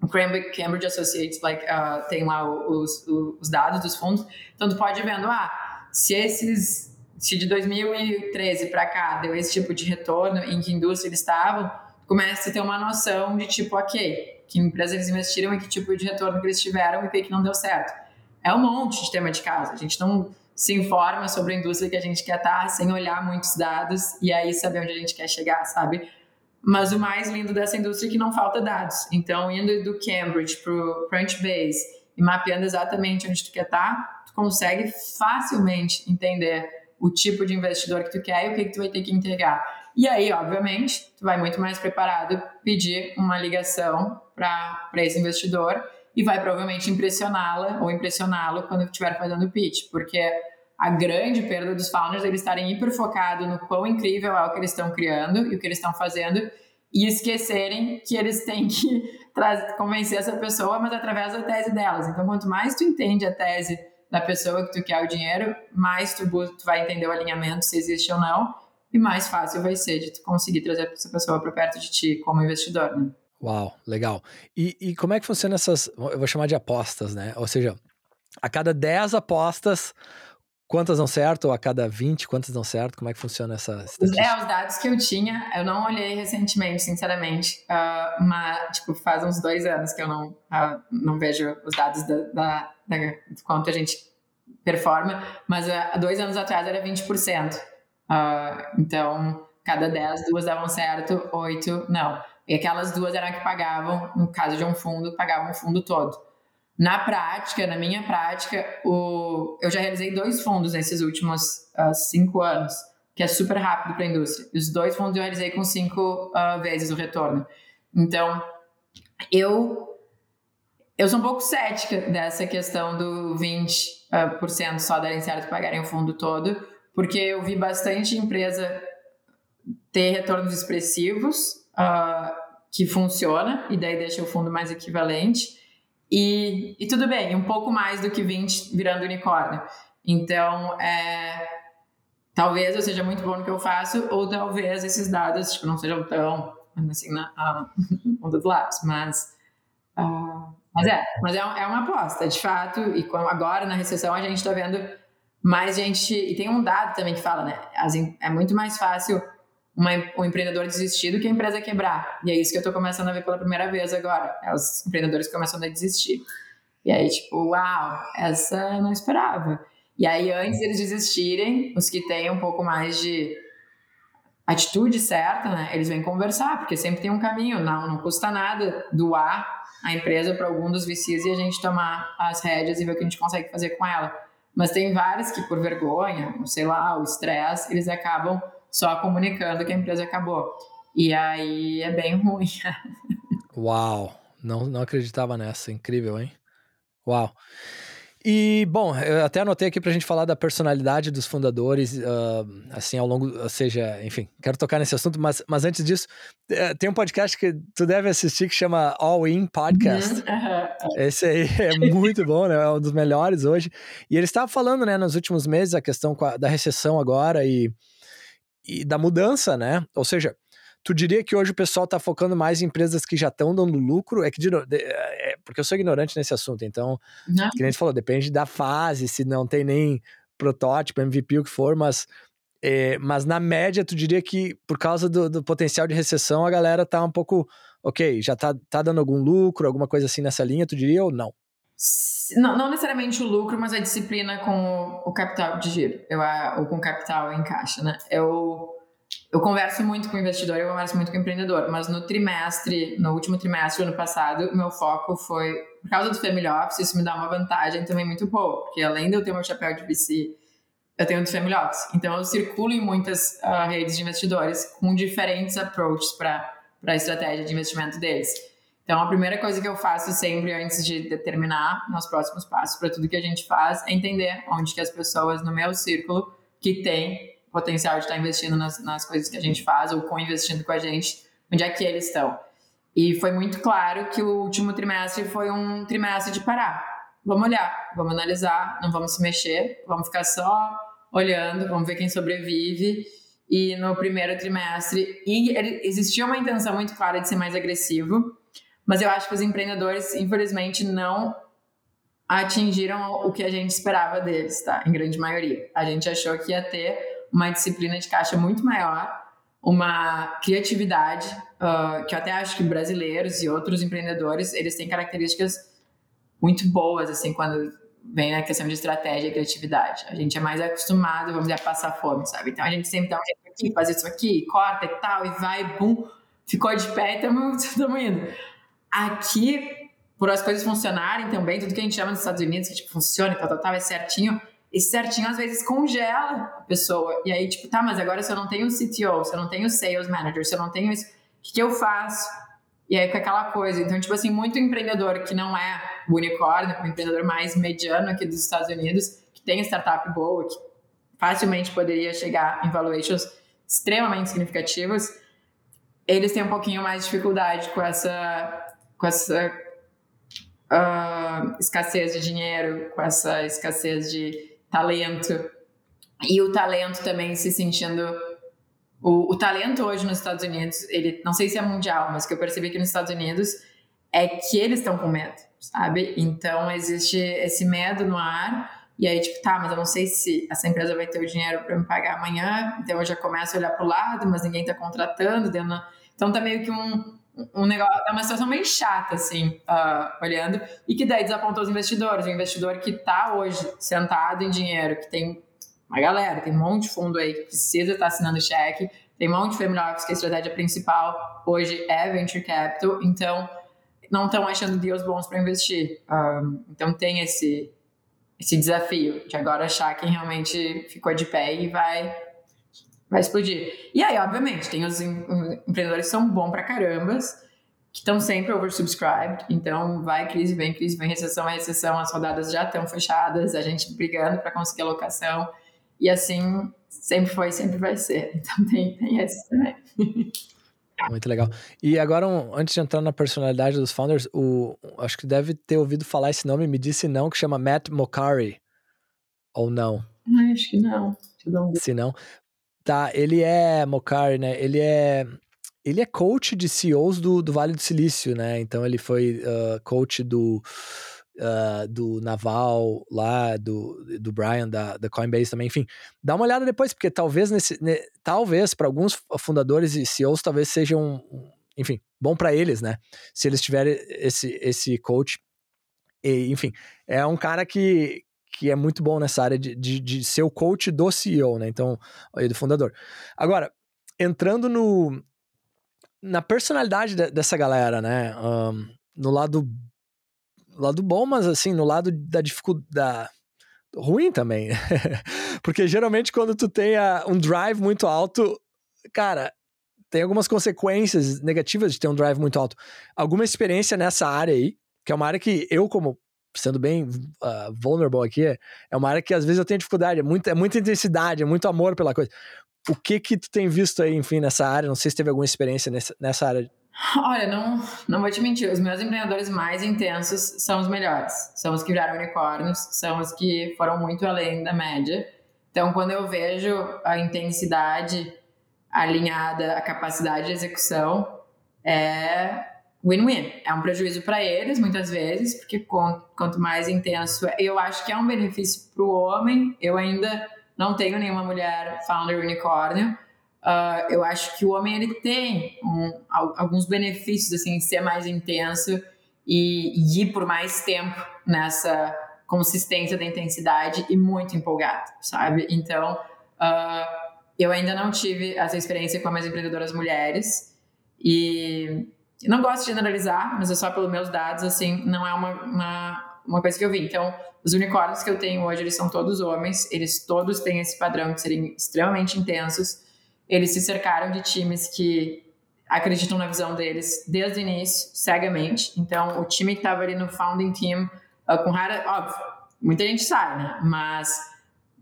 O Cambridge Associates like, uh, tem lá os, os, os dados dos fundos. Então, tu pode ir vendo, ah, se, esses, se de dois mil e treze para cá deu esse tipo de retorno, em que indústria eles estavam, tu começa a ter uma noção de tipo, ok, que empresa eles investiram e que tipo de retorno que eles tiveram e o que não deu certo. É um monte de tema de casa. A gente não se informa sobre a indústria que a gente quer estar sem olhar muitos dados e aí saber onde a gente quer chegar, sabe? Mas o mais lindo dessa indústria é que não falta dados. Então, indo do Cambridge para o Crunchbase e mapeando exatamente onde tu quer estar, tu consegue facilmente entender o tipo de investidor que tu quer e o que, que tu vai ter que entregar. E aí, obviamente, tu vai muito mais preparado pedir uma ligação para esse investidor e vai provavelmente impressioná-la ou impressioná-lo quando estiver fazendo o pitch, porque a grande perda dos founders é eles estarem hiper focados no quão incrível é o que eles estão criando e o que eles estão fazendo e esquecerem que eles têm que trazer, convencer essa pessoa, mas através da tese delas. Então, quanto mais tu entende a tese da pessoa que tu quer o dinheiro, mais tu, tu vai entender o alinhamento, se existe ou não, e mais fácil vai ser de tu conseguir trazer essa pessoa para perto de ti como investidor, né? Uau, legal. E, e como é que funciona essas, eu vou chamar de apostas, né? Ou seja, a cada dez apostas... Quantas dão certo? Ou a cada vinte, quantas dão certo? Como é que funciona essa estatística? É, os dados que eu tinha, eu não olhei recentemente, sinceramente. Uh, uma, tipo, faz uns dois anos que eu não, uh, não vejo os dados da, da, da, do quanto a gente performa, mas há uh, dois anos atrás era vinte por cento. Uh, então, cada dez, duas davam certo, oito, não. E aquelas duas eram que pagavam, no caso de um fundo, pagavam o fundo todo. Na prática, na minha prática, o... eu já realizei dois fundos nesses últimos uh, cinco anos, que é super rápido para a indústria. E os dois fundos eu realizei com cinco uh, vezes o retorno. Então, eu eu sou um pouco cética dessa questão do vinte por cento uh, por cento só darem certo e pagarem o fundo todo, porque eu vi bastante empresa ter retornos expressivos uh, que funciona e daí deixa o fundo mais equivalente. E, e tudo bem, um pouco mais do que vinte virando unicórnio. Então, é, talvez eu seja muito bom no que eu faço, ou talvez esses dados tipo, não sejam tão, assim, na, na, um dos lados, mas... Uh, mas é, mas é, é uma aposta, de fato, e com, agora na recessão a gente está vendo mais gente... E tem um dado também que fala, né? As, é muito mais fácil uma, um empreendedor desistir do que a empresa quebrar. E é isso que eu estou começando a ver pela primeira vez agora. É os empreendedores começando a desistir. E aí, tipo, uau, essa eu não esperava. E aí, antes deles desistirem, os que têm um pouco mais de atitude certa, né? Eles vêm conversar, porque sempre tem um caminho. Não, não custa nada doar a empresa para algum dos V Cs e a gente tomar as rédeas e ver o que a gente consegue fazer com ela. Mas tem vários que, por vergonha, ou sei lá, o estresse, eles acabam só comunicando que a empresa acabou. E aí é bem ruim. Uau! Não, não acreditava nessa. Incrível, hein? Uau! E, bom, eu até anotei aqui pra gente falar da personalidade dos fundadores, uh, assim, ao longo, ou seja, enfim, quero tocar nesse assunto, mas, mas antes disso, tem um podcast que tu deve assistir que chama All In Podcast. Esse aí é muito bom, né? É um dos melhores hoje. E ele estava falando, né, nos últimos meses, a questão da recessão agora e, e da mudança, né? Ou seja, tu diria que hoje o pessoal tá focando mais em empresas que já estão dando lucro? É que de novo... Porque eu sou ignorante nesse assunto, então, não. Que a gente falou, depende da fase, se não tem nem protótipo, M V P, o que for, mas, é, mas na média, tu diria que por causa do, do potencial de recessão, a galera tá um pouco, ok, já tá, tá dando algum lucro, alguma coisa assim nessa linha, tu diria ou não? Não, não necessariamente o lucro, mas a disciplina com o, o capital de giro, eu, a, ou com capital em caixa, né? Eu, eu converso muito com o investidor, eu converso muito com o empreendedor, mas no trimestre, no último trimestre do ano passado, o meu foco foi, por causa do family office, isso me dá uma vantagem também muito boa, porque além de eu ter meu chapéu de V C, eu tenho do family office, então eu circulo em muitas uh, redes de investidores com diferentes approaches para a estratégia de investimento deles. Então a primeira coisa que eu faço sempre antes de determinar nos próximos passos para tudo que a gente faz é entender onde que as pessoas no meu círculo que têm potencial de estar investindo nas, nas coisas que a gente faz ou com investindo com a gente, onde é que eles estão. E foi muito claro que o último trimestre foi um trimestre de parar. Vamos olhar, vamos analisar, não vamos se mexer, vamos ficar só olhando, vamos ver quem sobrevive. E no primeiro trimestre, e existia uma intenção muito clara de ser mais agressivo, mas eu acho que os empreendedores, infelizmente, não atingiram o que a gente esperava deles, tá? Em grande maioria. A gente achou que ia ter uma disciplina de caixa muito maior, uma criatividade, uh, que eu até acho que brasileiros e outros empreendedores, eles têm características muito boas, assim, quando vem a questão de estratégia e criatividade. A gente é mais acostumado, vamos dizer, a passar fome, sabe? Então, a gente sempre dá um jeito aqui, faz isso aqui, corta e tal, e vai, bum, ficou de pé e estamos indo. Aqui, por as coisas funcionarem também, tudo que a gente chama nos Estados Unidos, que, tipo, funciona e tal, tal, tal, é certinho, esse certinho, às vezes, congela a pessoa. E aí, tipo, tá, mas agora se eu não tenho C T O, se eu não tenho Sales Manager, se eu não tenho isso, o que, que eu faço? E aí, com aquela coisa. Então, tipo assim, muito empreendedor que não é o unicórnio, um empreendedor mais mediano aqui dos Estados Unidos, que tem startup boa, que facilmente poderia chegar em valuations extremamente significativos, eles têm um pouquinho mais de dificuldade com essa... com essa uh, escassez de dinheiro, com essa escassez de... talento, e o talento também se sentindo, o, o talento hoje nos Estados Unidos, ele, não sei se é mundial, mas que eu percebi aqui nos Estados Unidos, é que eles estão com medo, sabe? Então existe esse medo no ar, e aí tipo, tá, mas eu não sei se essa empresa vai ter o dinheiro para me pagar amanhã, então eu já começo a olhar pro lado, mas ninguém tá contratando, dentro... então tá meio que um... um negócio, é uma situação bem chata, assim, uh, olhando, e que daí desapontou os investidores. O investidor que está hoje sentado em dinheiro, que tem uma galera, tem um monte de fundo aí que precisa estar tá assinando cheque, tem um monte de family office, que a estratégia principal hoje é venture capital, então não estão achando deals bons para investir. Um, então tem esse, esse desafio de agora achar quem realmente ficou de pé e vai... vai explodir. E aí, obviamente, tem os empreendedores que são bons pra carambas, que estão sempre oversubscribed, então vai crise, vem crise, vem recessão, é recessão, as rodadas já estão fechadas, a gente brigando pra conseguir alocação, e assim sempre foi, sempre vai ser. Então tem, tem esse também. Muito legal. E agora, um, antes de entrar na personalidade dos founders, o, acho que deve ter ouvido falar esse nome, me disse não, que chama Matt Mokari. Ou não? Não, acho que não. não. Se não... Tá, ele é Mokari, né? Ele é... Ele é coach de C E Os do, do Vale do Silício, né? Então, ele foi uh, coach do, uh, do Naval lá, do, do Brian, da, da Coinbase também, enfim. Dá uma olhada depois, porque talvez, nesse, ne, talvez para alguns fundadores e C E Os, talvez sejam, enfim, bom para eles, né? Se eles tiverem esse, esse coach. E, enfim, é um cara que... que é muito bom nessa área de, de, de ser o coach do C E O, né? Então, aí do fundador. Agora, entrando no, na personalidade de, dessa galera, né? Um, no lado, lado bom, mas assim, no lado da dificuldade... Ruim também. Porque geralmente quando tu tem a, um drive muito alto, cara, tem algumas consequências negativas de ter um drive muito alto. Alguma experiência nessa área aí, que é uma área que eu como... sendo bem uh, vulnerable aqui, é uma área que às vezes eu tenho dificuldade, é muita, é muita intensidade, é muito amor pela coisa. O que que tu tem visto aí, enfim, nessa área? Não sei se teve alguma experiência nessa, nessa área. Olha, não, não vou te mentir, os meus empreendedores mais intensos são os melhores, são os que viraram unicórnios, são os que foram muito além da média. Então, quando eu vejo a intensidade alinhada à capacidade de execução, é... win-win. É um prejuízo para eles, muitas vezes, porque quanto, quanto mais intenso... Eu acho que é um benefício para o homem. Eu ainda não tenho nenhuma mulher founder unicórnio. Uh, eu acho que o homem ele tem um, alguns benefícios, assim, de ser mais intenso e, e ir por mais tempo nessa consistência da intensidade e muito empolgado, sabe? Então, uh, eu ainda não tive essa experiência com as empreendedoras mulheres e... Eu não gosto de generalizar, mas é só pelos meus dados, assim, não é uma, uma, uma coisa que eu vi. Então, os unicórnios que eu tenho hoje, eles são todos homens, eles todos têm esse padrão de serem extremamente intensos, eles se cercaram de times que acreditam na visão deles desde o início, cegamente. Então, o time que estava ali no founding team, com rara... Óbvio, muita gente sai, né? Mas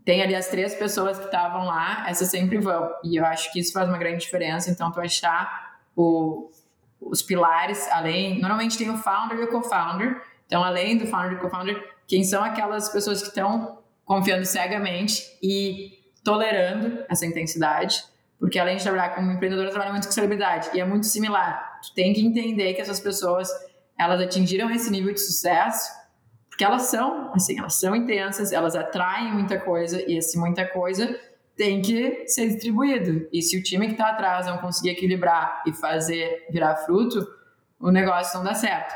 tem ali as três pessoas que estavam lá, essas sempre vão. E eu acho que isso faz uma grande diferença, então tu achar o... os pilares, além... Normalmente tem o founder e o co-founder. Então, além do founder e do co-founder, quem são aquelas pessoas que estão confiando cegamente e tolerando essa intensidade? Porque, além de trabalhar como empreendedor, eu trabalho muito com celebridade. E é muito similar. Tu tem que entender que essas pessoas, elas atingiram esse nível de sucesso porque elas são, assim, elas são intensas, elas atraem muita coisa e esse muita coisa tem que ser distribuído. E se o time que está atrás não conseguir equilibrar e fazer virar fruto, o negócio não dá certo.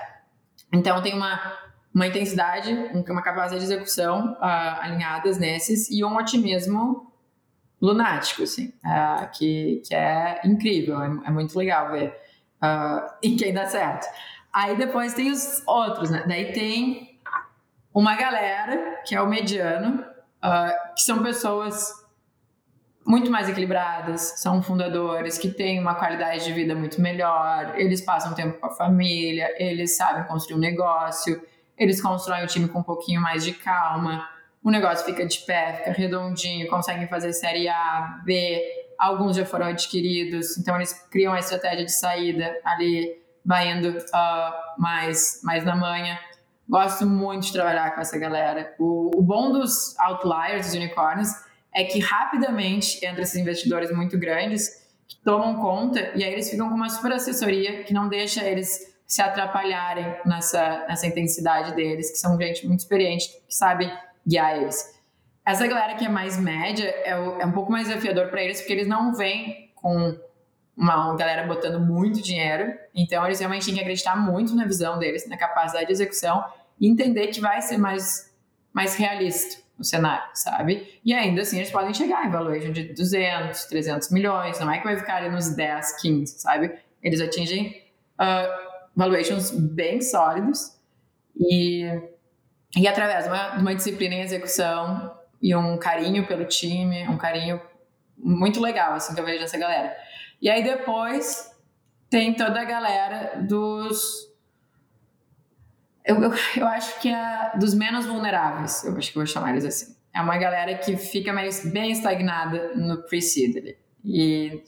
Então, tem uma, uma intensidade, uma capacidade de execução uh, alinhadas nesses e um otimismo lunático, assim, uh, que, que é incrível, é, é muito legal ver uh, e quem dá certo. Aí depois tem os outros, né? Daí tem uma galera, que é o mediano, uh, que são pessoas... muito mais equilibradas, são fundadores que têm uma qualidade de vida muito melhor, eles passam tempo com a família, eles sabem construir um negócio, eles constroem o time com um pouquinho mais de calma, o negócio fica de pé, fica redondinho, conseguem fazer série A, B, alguns já foram adquiridos, então eles criam a estratégia de saída ali, vai indo uh, mais, mais na manha. Gosto muito de trabalhar com essa galera. O, o bom dos outliers, dos unicórnios, é que rapidamente entra esses investidores muito grandes que tomam conta e aí eles ficam com uma super assessoria que não deixa eles se atrapalharem nessa, nessa intensidade deles, que são gente muito experiente, que sabe guiar eles. Essa galera que é mais média é, o, é um pouco mais desafiador para eles porque eles não vêm com uma, uma galera botando muito dinheiro, então eles realmente têm que acreditar muito na visão deles, na capacidade de execução e entender que vai ser mais, mais realista no cenário, sabe? E ainda assim eles podem chegar em valuation de duzentos, trezentos milhões, não é que vai ficar ali nos dez, quinze, sabe? Eles atingem uh, valuations bem sólidos e, e através de uma, de uma disciplina em execução e um carinho pelo time, um carinho muito legal, assim, que eu vejo nessa galera. E aí depois tem toda a galera dos... Eu, eu, eu acho que é dos menos vulneráveis, eu acho que eu vou chamar eles assim. É uma galera que fica meio, bem estagnada no pre-seed. E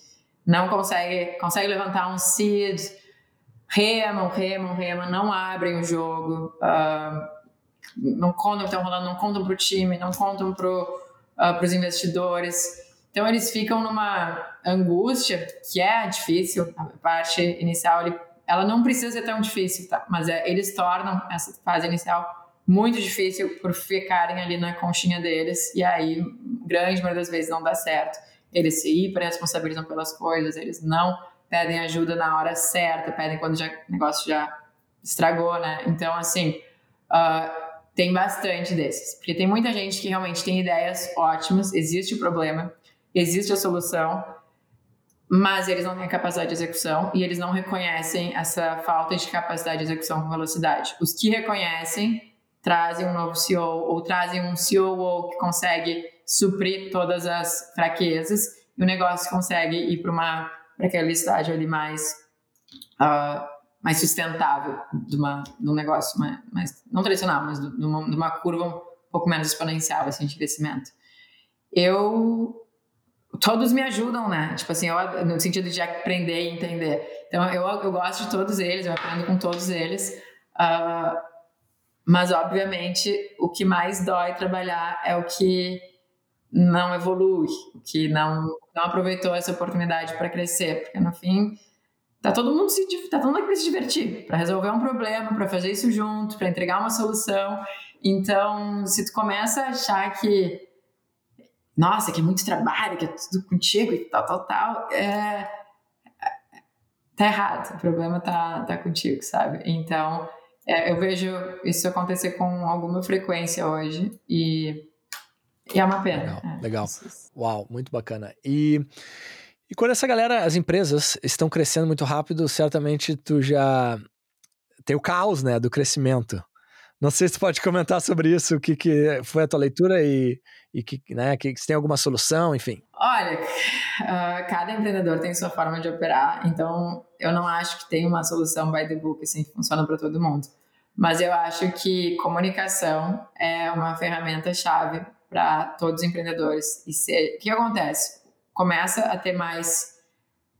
não consegue, consegue levantar um seed, remam, remam, remam, não abrem o jogo, uh, não contam o que estão rolando, não contam para o time, não contam para uh, os investidores. Então, eles ficam numa angústia que é difícil, a parte inicial, ela não precisa ser tão difícil, tá? Mas é, eles tornam essa fase inicial muito difícil por ficarem ali na conchinha deles, e aí, grande maioria das vezes, não dá certo. Eles se hiperresponsabilizam pelas coisas, eles não pedem ajuda na hora certa, pedem quando já, o negócio já estragou, né? Então, assim, uh, tem bastante desses. Porque tem muita gente que realmente tem ideias ótimas, existe o problema, existe a solução, mas eles não têm capacidade de execução e eles não reconhecem essa falta de capacidade de execução com velocidade. Os que reconhecem trazem um novo C E O ou trazem um C E O que consegue suprir todas as fraquezas e o negócio consegue ir para uma para aquele estágio ali mais uh, mais sustentável de, uma, de um negócio mais, mais não tradicional, mas de uma, de uma curva um pouco menos exponencial assim, de crescimento. Eu Todos me ajudam, né? Tipo assim, eu, no sentido de aprender e entender. Então, eu, eu gosto de todos eles, eu aprendo com todos eles. Uh, mas, obviamente, o que mais dói trabalhar é o que não evolui, o que não, não aproveitou essa oportunidade para crescer. Porque, no fim, tá todo mundo se, tá todo mundo aqui para se divertir, para resolver um problema, para fazer isso junto, para entregar uma solução. Então, se tu começa a achar que nossa, que é muito trabalho, que é tudo contigo e tal, tal, tal, é... tá errado, o problema tá, tá contigo, sabe? Então, é, eu vejo isso acontecer com alguma frequência hoje e, e é uma pena. Legal, é, legal. É uau, muito bacana. E, e quando essa galera, as empresas estão crescendo muito rápido, certamente tu já tem o caos, né, do crescimento. Não sei se tu pode comentar sobre isso, o que, que foi a tua leitura e, e que, né, que, se tem alguma solução, enfim. Olha, uh, cada empreendedor tem sua forma de operar, então eu não acho que tem uma solução by the book, assim, que funciona para todo mundo. Mas eu acho que comunicação é uma ferramenta-chave para todos os empreendedores. E se, o que acontece? Começa a ter mais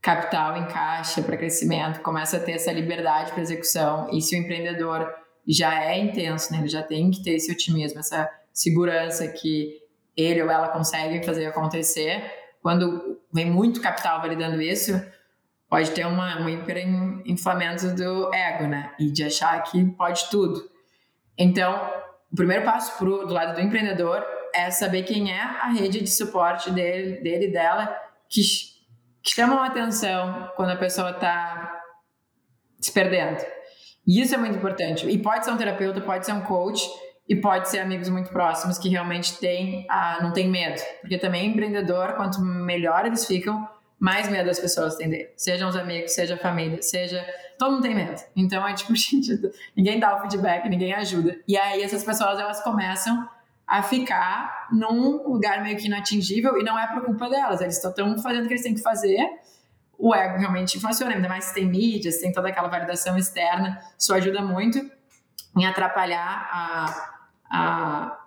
capital em caixa para crescimento, começa a ter essa liberdade para execução, e se o empreendedor já é intenso, né? Ele já tem que ter esse otimismo, essa segurança que ele ou ela consegue fazer acontecer. Quando vem muito capital validando isso, pode ter uma, um hiperinflamento do ego, né? E de achar que pode tudo. Então, o primeiro passo pro, do lado do empreendedor é saber quem é a rede de suporte dele, dele e dela que, que chamam a atenção quando a pessoa está se perdendo. E isso é muito importante. E pode ser um terapeuta, pode ser um coach e pode ser amigos muito próximos que realmente tem, ah, não tem medo. Porque também empreendedor, quanto melhor eles ficam, mais medo as pessoas têm dele. Sejam os amigos, seja a família, seja... todo mundo tem medo. Então é tipo, gente, ninguém dá o feedback, ninguém ajuda. E aí essas pessoas, elas começam a ficar num lugar meio que inatingível e não é por culpa delas. Eles só estão fazendo o que eles têm que fazer. O ego realmente funciona, ainda mais se tem mídia, se tem toda aquela validação externa, isso ajuda muito em atrapalhar a, a,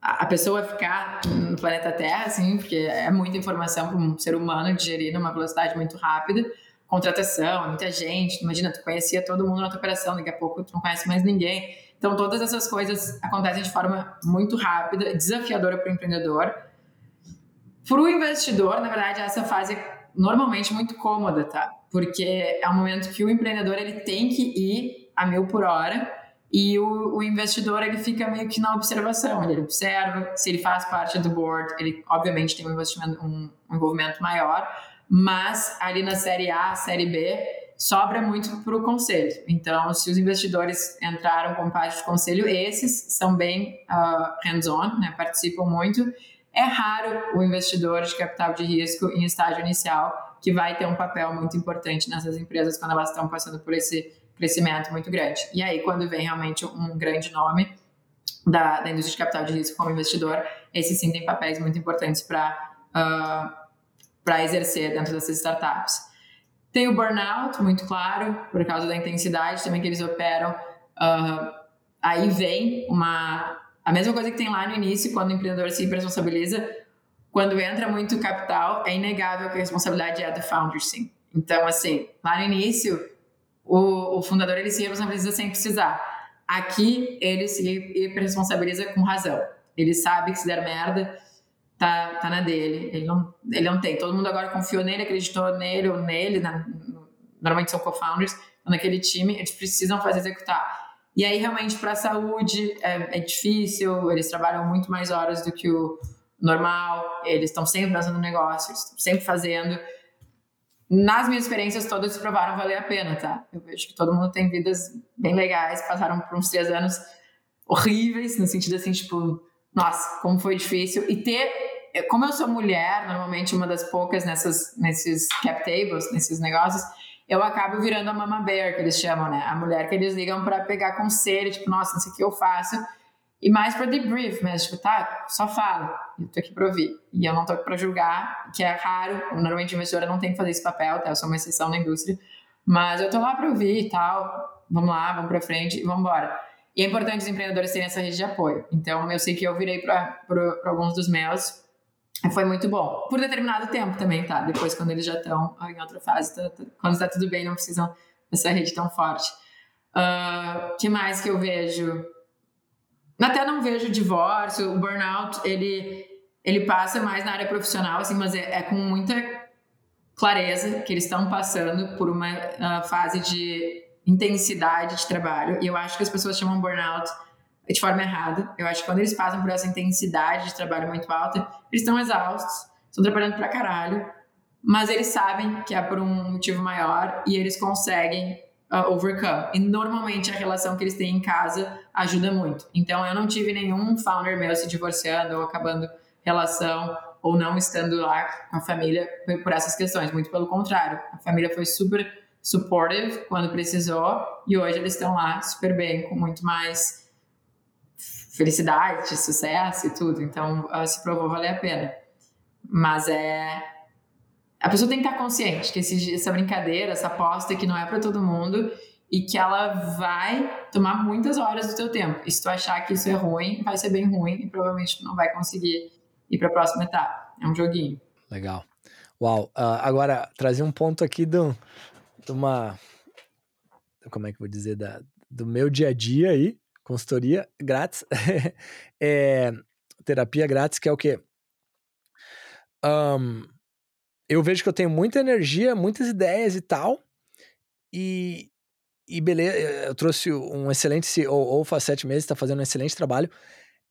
a pessoa ficar no planeta Terra, assim, porque é muita informação para um ser humano digerir numa velocidade muito rápida, contratação, é muita gente, imagina, tu conhecia todo mundo na tua operação, daqui a pouco tu não conhece mais ninguém, então todas essas coisas acontecem de forma muito rápida, desafiadora para o empreendedor. Para o investidor, na verdade, essa fase é normalmente muito cômoda, tá? Porque é um momento que o empreendedor ele tem que ir a mil por hora e o, o investidor ele fica meio que na observação, ele observa, se ele faz parte do board, ele obviamente tem um investimento, um, um envolvimento maior, mas ali na série A, série B, sobra muito para o conselho. Então, se os investidores entraram com parte de conselho, esses são bem uh, hands-on, né? Participam muito. É raro o investidor de capital de risco em estágio inicial que vai ter um papel muito importante nessas empresas quando elas estão passando por esse crescimento muito grande. E aí, quando vem realmente um grande nome da, da indústria de capital de risco como investidor, esses sim têm papéis muito importantes para uh, para exercer dentro dessas startups. Tem o burnout, muito claro, por causa da intensidade também que eles operam. Uh, aí vem uma... A mesma coisa que tem lá no início, quando o empreendedor se responsabiliza, quando entra muito capital, é inegável que a responsabilidade é do founder, sim. Então, assim, lá no início, o, o fundador, ele se responsabiliza sem precisar. Aqui, ele se responsabiliza com razão. Ele sabe que se der merda, tá, tá na dele. Ele não, ele não tem. Todo mundo agora confiou nele, acreditou nele ou nele. Na, normalmente são co-founders. Naquele time, eles precisam fazer executar. E aí, realmente, para a saúde, é, é difícil. Eles trabalham muito mais horas do que o normal. Eles estão sempre lançando negócios, sempre fazendo. Nas minhas experiências todas provaram valer a pena, tá? Eu vejo que todo mundo tem vidas bem legais, passaram por uns três anos horríveis, no sentido assim, tipo, nossa, como foi difícil. E ter, como eu sou mulher, normalmente uma das poucas nessas, nesses cap tables, nesses negócios, eu acabo virando a mama bear, que eles chamam, né? A mulher que eles ligam pra pegar conselho, tipo, nossa, não sei o que eu faço. E mais pra debrief, mas tipo, tá, só fala, eu tô aqui pra ouvir. E eu não tô aqui pra julgar, que é raro, normalmente a investidora não tem que fazer esse papel, tá? Eu sou uma exceção na indústria, mas eu tô lá pra ouvir e tal, vamos lá, vamos pra frente e vamos embora. E é importante os empreendedores terem essa rede de apoio. Então eu sei que eu virei pra, pra, pra alguns dos meus, foi muito bom. Por determinado tempo também, tá? Depois quando eles já estão em outra fase, tá, tá, quando tá tudo bem, não precisam dessa rede tão forte. O uh, que mais que eu vejo? Até não vejo o divórcio, o burnout, ele, ele passa mais na área profissional, assim, mas é, é com muita clareza que eles estão passando por uma uh, fase de intensidade de trabalho. E eu acho que as pessoas chamam burnout de forma errada. Eu acho que quando eles passam por essa intensidade de trabalho muito alta, eles estão exaustos, estão trabalhando pra caralho, mas eles sabem que é por um motivo maior e eles conseguem Uh, overcome. E normalmente a relação que eles têm em casa ajuda muito. Então eu não tive nenhum founder meu se divorciando ou acabando relação ou não estando lá com a família por essas questões. Muito pelo contrário. A família foi super supportive quando precisou e hoje eles estão lá super bem, com muito mais felicidade, sucesso e tudo. Então uh, se provou valer a pena. Mas é... A pessoa tem que estar consciente que esse, essa brincadeira, essa aposta que não é para todo mundo e que ela vai tomar muitas horas do teu tempo. E se tu achar que isso é ruim, vai ser bem ruim e provavelmente tu não vai conseguir ir para a próxima etapa. É um joguinho. Legal. Uau. Uh, agora, trazer um ponto aqui do, de uma... Como é que eu vou dizer? Da, do meu dia a dia aí, consultoria grátis. é, terapia grátis, que é o quê? Um... Eu vejo que eu tenho muita energia, muitas ideias e tal, e, e beleza, eu trouxe um excelente C E O, faz sete meses, está fazendo um excelente trabalho,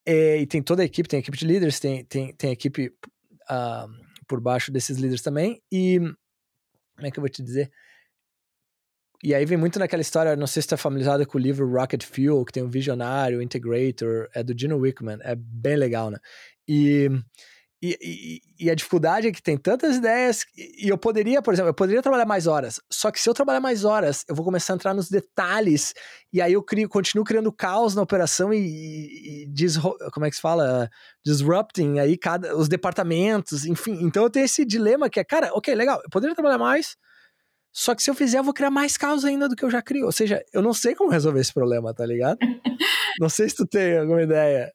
é, e tem toda a equipe, tem a equipe de líderes, tem, tem, tem a equipe uh, por baixo desses líderes também, e como é que eu vou te dizer? E aí vem muito naquela história, não sei se está familiarizado com o livro Rocket Fuel, que tem um visionário, Integrator, é do Gino Wickman, é bem legal, né? E... E, e, e a dificuldade é que tem tantas ideias e eu poderia, por exemplo, eu poderia trabalhar mais horas, só que se eu trabalhar mais horas eu vou começar a entrar nos detalhes e aí eu crio, continuo criando caos na operação e, e disro, como é que se fala? Disrupting aí cada, os departamentos, enfim, então eu tenho esse dilema que é, cara, ok, legal, eu poderia trabalhar mais, só que se eu fizer eu vou criar mais caos ainda do que eu já crio, ou seja, eu não sei como resolver esse problema, tá ligado? Não sei se tu tem alguma ideia.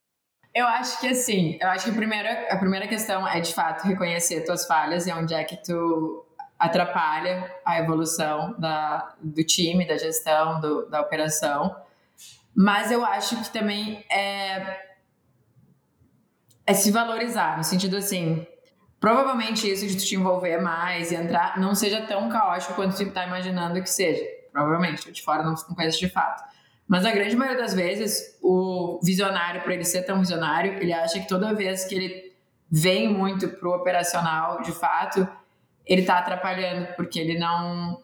Eu acho que assim, eu acho que a primeira, a primeira questão é de fato reconhecer tuas falhas e onde é que tu atrapalha a evolução da, do time, da gestão, do, da operação. Mas eu acho que também é, é se valorizar, no sentido assim, provavelmente isso de tu te envolver mais e entrar não seja tão caótico quanto tu tá imaginando que seja. Provavelmente, de fora não conhece de fato. Mas a grande maioria das vezes, o visionário, para ele ser tão visionário, ele acha que toda vez que ele vem muito pro operacional, de fato, ele tá atrapalhando, porque ele não,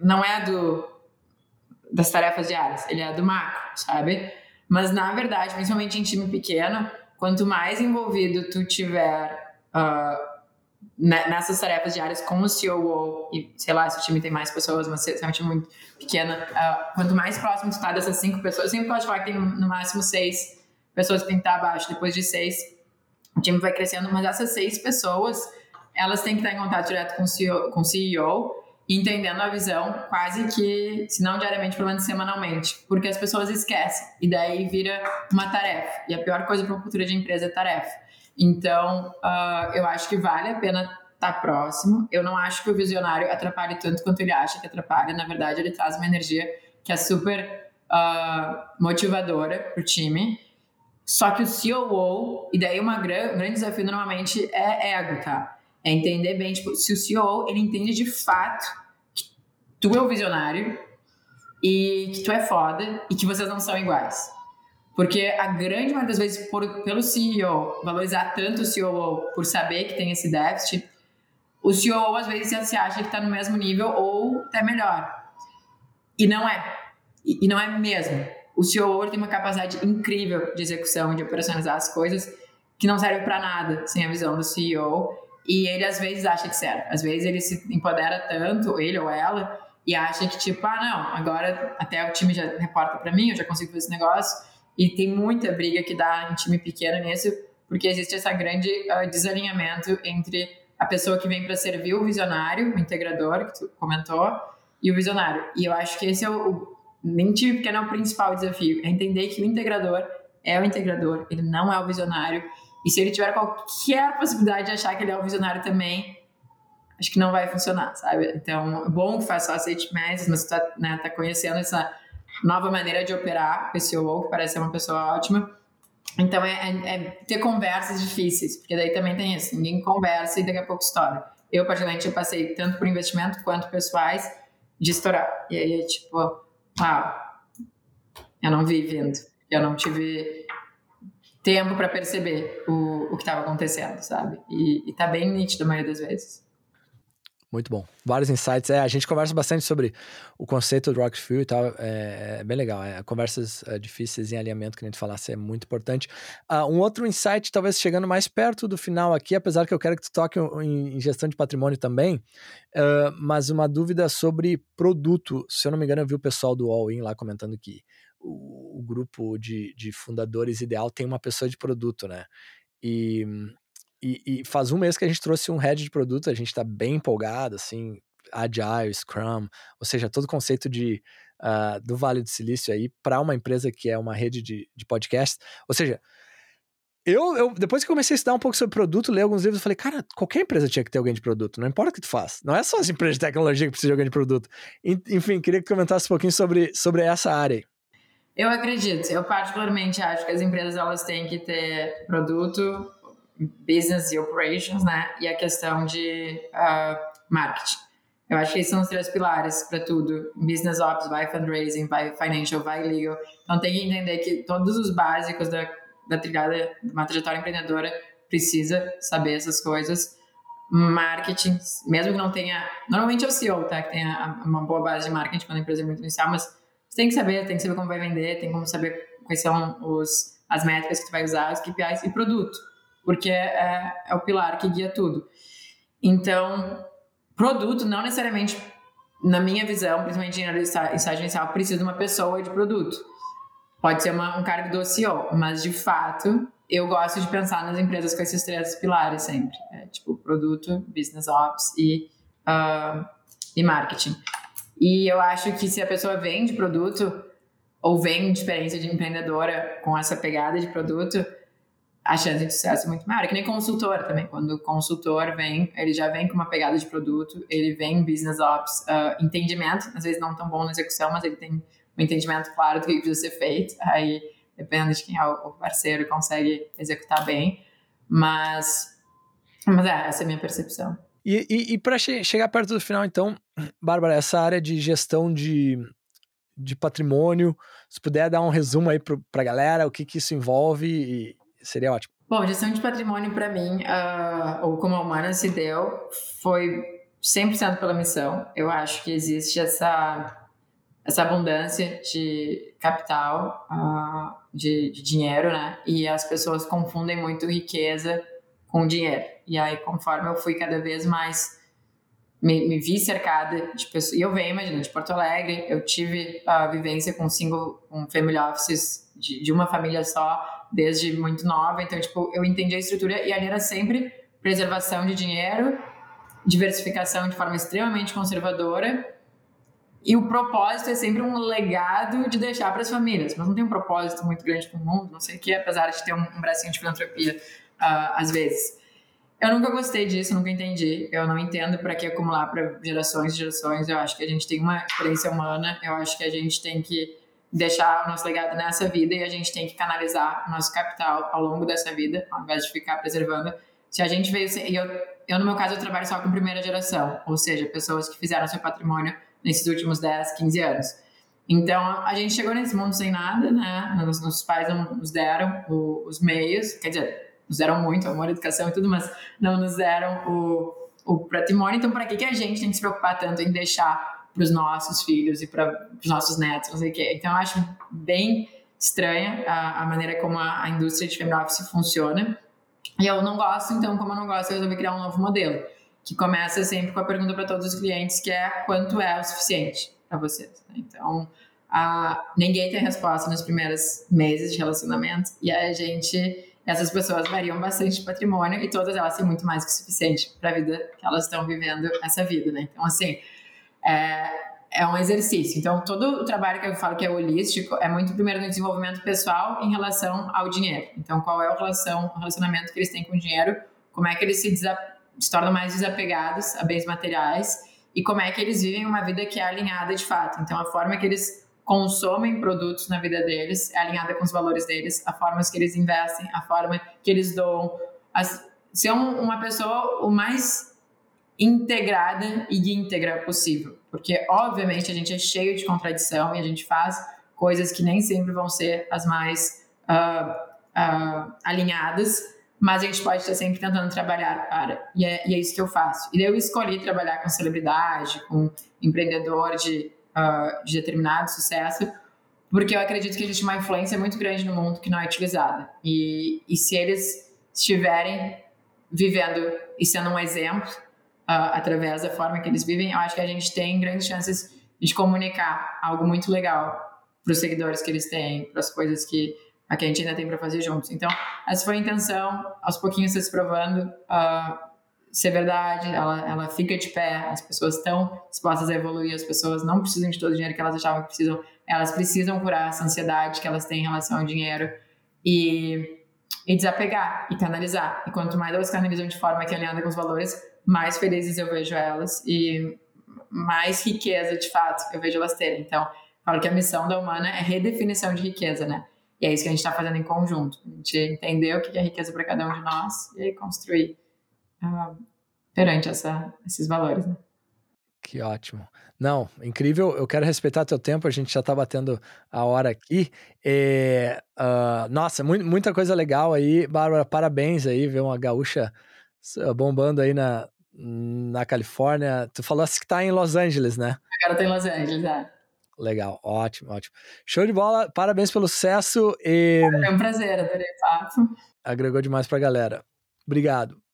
não é do, das tarefas diárias, ele é do macro, sabe? Mas, na verdade, principalmente em time pequeno, quanto mais envolvido tu tiver uh, nessas tarefas diárias com o C E O, e sei lá, se o time tem mais pessoas, mas se é um time muito pequeno, uh, quanto mais próximo tu tá dessas cinco pessoas, sempre pode falar que tem no máximo seis pessoas que tem que estar abaixo, depois de seis o time vai crescendo, mas essas seis pessoas, elas têm que estar em contato direto com o C E O, com o C E O entendendo a visão quase que, se não diariamente, pelo menos semanalmente, porque as pessoas esquecem, e daí vira uma tarefa, e a pior coisa para uma cultura de empresa é tarefa. Então, uh, eu acho que vale a pena estar próximo. Eu não acho que o visionário atrapalhe tanto quanto ele acha que atrapalha. Na verdade, ele traz uma energia que é super uh, motivadora para o time. Só que o C E O, e daí uma gran, um grande desafio normalmente é ego, tá? É entender bem, tipo, se o C E O, ele entende de fato que tu é o visionário e que tu é foda e que vocês não são iguais. Porque a grande maioria das vezes, por, pelo C E O, valorizar tanto o C E O por saber que tem esse déficit, o C E O às vezes já se acha que está no mesmo nível ou até melhor. E não é. E, e não é mesmo. O C E O tem uma capacidade incrível de execução, de operacionalizar as coisas, que não serve para nada sem a visão do C E O. E ele, às vezes, acha que serve. Às vezes, ele se empodera tanto, ele ou ela, e acha que, tipo, ah, não, agora até o time já reporta para mim, eu já consigo fazer esse negócio. E tem muita briga que dá em time pequeno nisso, porque existe esse grande uh, desalinhamento entre a pessoa que vem para servir o visionário, o integrador, que tu comentou, e o visionário. E eu acho que esse é o... o nem time pequeno é o principal desafio, é entender que o integrador é o integrador, ele não é o visionário. E se ele tiver qualquer possibilidade de achar que ele é o visionário também, acho que não vai funcionar, sabe? Então, é bom que faça asset management, mas tu tá, né, tá conhecendo essa nova maneira de operar com esse C E O, que parece ser uma pessoa ótima. Então, é, é, é ter conversas difíceis, porque daí também tem isso, ninguém conversa e daqui a pouco estoura. Eu, particularmente, eu passei tanto por investimento quanto pessoais de estourar. E aí, é tipo... Ah, eu não vi vindo, eu não tive tempo para perceber o, o que estava acontecendo, sabe? E, e tá bem nítido a maioria das vezes. Muito bom, vários insights. É, a gente conversa bastante sobre o conceito do Rocket Fuel e tal, é, é bem legal. É, conversas é, difíceis em alinhamento, que a gente falasse, é muito importante. Ah, um outro insight, talvez chegando mais perto do final aqui, apesar que eu quero que tu toque em gestão de patrimônio também, uh, mas uma dúvida sobre produto. Se eu não me engano, eu vi o pessoal do All In lá comentando que o, o grupo de, de fundadores ideal tem uma pessoa de produto, né? E... E, e faz um mês que a gente trouxe um head de produto, a gente tá bem empolgado, assim, Agile, Scrum, ou seja, todo o conceito de, uh, do Vale do Silício aí para uma empresa que é uma rede de, de podcasts. Ou seja, eu, eu depois que comecei a estudar um pouco sobre produto, ler alguns livros, eu falei, cara, qualquer empresa tinha que ter alguém de produto, não importa o que tu faz. Não é só as empresas de tecnologia que precisam de alguém de produto. Enfim, queria que tu comentasse um pouquinho sobre, sobre essa área aí. Eu acredito, eu particularmente acho que as empresas, elas têm que ter produto... business e operations, né? E a questão de uh, marketing. Eu acho que esses são os três pilares para tudo. Business ops, vai fundraising, vai financial, vai legal. Então tem que entender que todos os básicos da, da trilhada, de uma trajetória empreendedora, precisa saber essas coisas. Marketing, mesmo que não tenha... Normalmente é o C E O, tá? Que tem uma boa base de marketing quando a empresa é muito inicial, mas você tem que saber, tem que saber como vai vender, tem como saber quais são os, as métricas que você vai usar, os K P Is e produto. Porque é, é o pilar que guia tudo. Então, produto não necessariamente, na minha visão, principalmente em estágio inicial, precisa de uma pessoa de produto. Pode ser uma, um cargo do C E O, mas de fato, eu gosto de pensar nas empresas com esses três pilares sempre. É, tipo, produto, business ops e, uh, e marketing. E eu acho que se a pessoa vende produto, ou vem de experiência de empreendedora com essa pegada de produto... a chance de sucesso é muito maior, é que nem consultor também. Quando o consultor vem, ele já vem com uma pegada de produto, ele vem em business ops, uh, entendimento, às vezes não tão bom na execução, mas ele tem um entendimento claro do que precisa ser feito, aí depende de quem é o parceiro, consegue executar bem, mas, mas é, essa é a minha percepção. E, e, e para che- chegar perto do final, então, Bárbara, essa área de gestão de... de patrimônio, se puder dar um resumo aí pro, pra galera, o que que isso envolve e... seria ótimo. Bom, gestão de patrimônio para mim, uh, ou como a Humana se deu, foi cem por cento pela missão. Eu acho que existe essa, essa abundância de capital, uh, de, de dinheiro, né? E as pessoas confundem muito riqueza com dinheiro. E aí, conforme eu fui cada vez mais, me, me vi cercada de pessoas. E eu venho, imagina, de Porto Alegre, eu tive a vivência com single, com family offices de, de uma família só, desde muito nova, então, tipo, eu entendi a estrutura e ali era sempre preservação de dinheiro, diversificação de forma extremamente conservadora e o propósito é sempre um legado de deixar para as famílias, mas não tem um propósito muito grande para o mundo, não sei o que, apesar de ter um, um bracinho de filantropia uh, às vezes. Eu nunca gostei disso, nunca entendi. Eu não entendo para que acumular para gerações e gerações. Eu acho que a gente tem uma experiência humana, eu acho que a gente tem que deixar o nosso legado nessa vida e a gente tem que canalizar o nosso capital ao longo dessa vida, ao invés de ficar preservando. Se a gente veio... E eu, eu, no meu caso, eu trabalho só com primeira geração, ou seja, pessoas que fizeram seu patrimônio nesses últimos dez, quinze anos. Então, a gente chegou nesse mundo sem nada, né? Nos, nossos pais não nos deram o, os meios, quer dizer, nos deram muito, amor, educação e tudo, mas não nos deram o, o patrimônio. Então, para que, que a gente tem que se preocupar tanto em deixar para os nossos filhos e para os nossos netos, não sei o quê? Então, eu acho bem estranha a, a maneira como a, a indústria de family office funciona. E eu não gosto, então, como eu não gosto, eu resolvi criar um novo modelo, que começa sempre com a pergunta para todos os clientes, que é quanto é o suficiente para vocês. Então, a, ninguém tem resposta nos primeiros meses de relacionamento, e a gente, essas pessoas variam bastante de patrimônio, e todas elas têm muito mais que o suficiente para a vida que elas estão vivendo essa vida, né? Então, assim, é, é um exercício. Então, todo o trabalho que eu falo que é holístico é muito primeiro no desenvolvimento pessoal em relação ao dinheiro. Então, qual é a relação, o relacionamento que eles têm com o dinheiro, como é que eles se desaparecem, se tornam mais desapegados a bens materiais e como é que eles vivem uma vida que é alinhada de fato. Então, a forma que eles consomem produtos na vida deles é alinhada com os valores deles, a forma que eles investem, a forma que eles doam. As, ser um, uma pessoa o mais integrada e íntegra possível, porque, obviamente, a gente é cheio de contradição e a gente faz coisas que nem sempre vão ser as mais uh, uh, alinhadas, mas a gente pode estar sempre tentando trabalhar para, e é, e é isso que eu faço. E daí eu escolhi trabalhar com celebridade, com empreendedor de, uh, de determinado sucesso, porque eu acredito que existe uma influência muito grande no mundo que não é utilizada. E, e se eles estiverem vivendo e sendo um exemplo, uh, através da forma que eles vivem, eu acho que a gente tem grandes chances de comunicar algo muito legal para os seguidores que eles têm, para as coisas que... a que a gente ainda tem para fazer juntos. Então, essa foi a intenção, aos pouquinhos está se provando uh, ser verdade, ela, ela fica de pé, as pessoas estão dispostas a evoluir, as pessoas não precisam de todo o dinheiro que elas achavam que precisam, elas precisam curar essa ansiedade que elas têm em relação ao dinheiro e, e desapegar, e canalizar. E quanto mais elas canalizam de forma que alinhada com os valores, mais felizes eu vejo elas e mais riqueza, de fato, eu vejo elas terem. Então, falo que a missão da Humana é redefinição de riqueza, né? E é isso que a gente está fazendo em conjunto. A gente entendeu o que é riqueza para cada um de nós e construir uh, perante essa, esses valores. Né? Que ótimo. Não, incrível. Eu quero respeitar teu tempo. A gente já está batendo a hora aqui. E, uh, nossa, mu- muita coisa legal aí. Bárbara, parabéns aí. Ver uma gaúcha bombando aí na, na Califórnia. Tu falaste que está em Los Angeles, né? Agora estou em Los Angeles, né? Legal, ótimo, ótimo. Show de bola, parabéns pelo sucesso. E... é um prazer, adorei o papo. Agregou demais pra galera. Obrigado.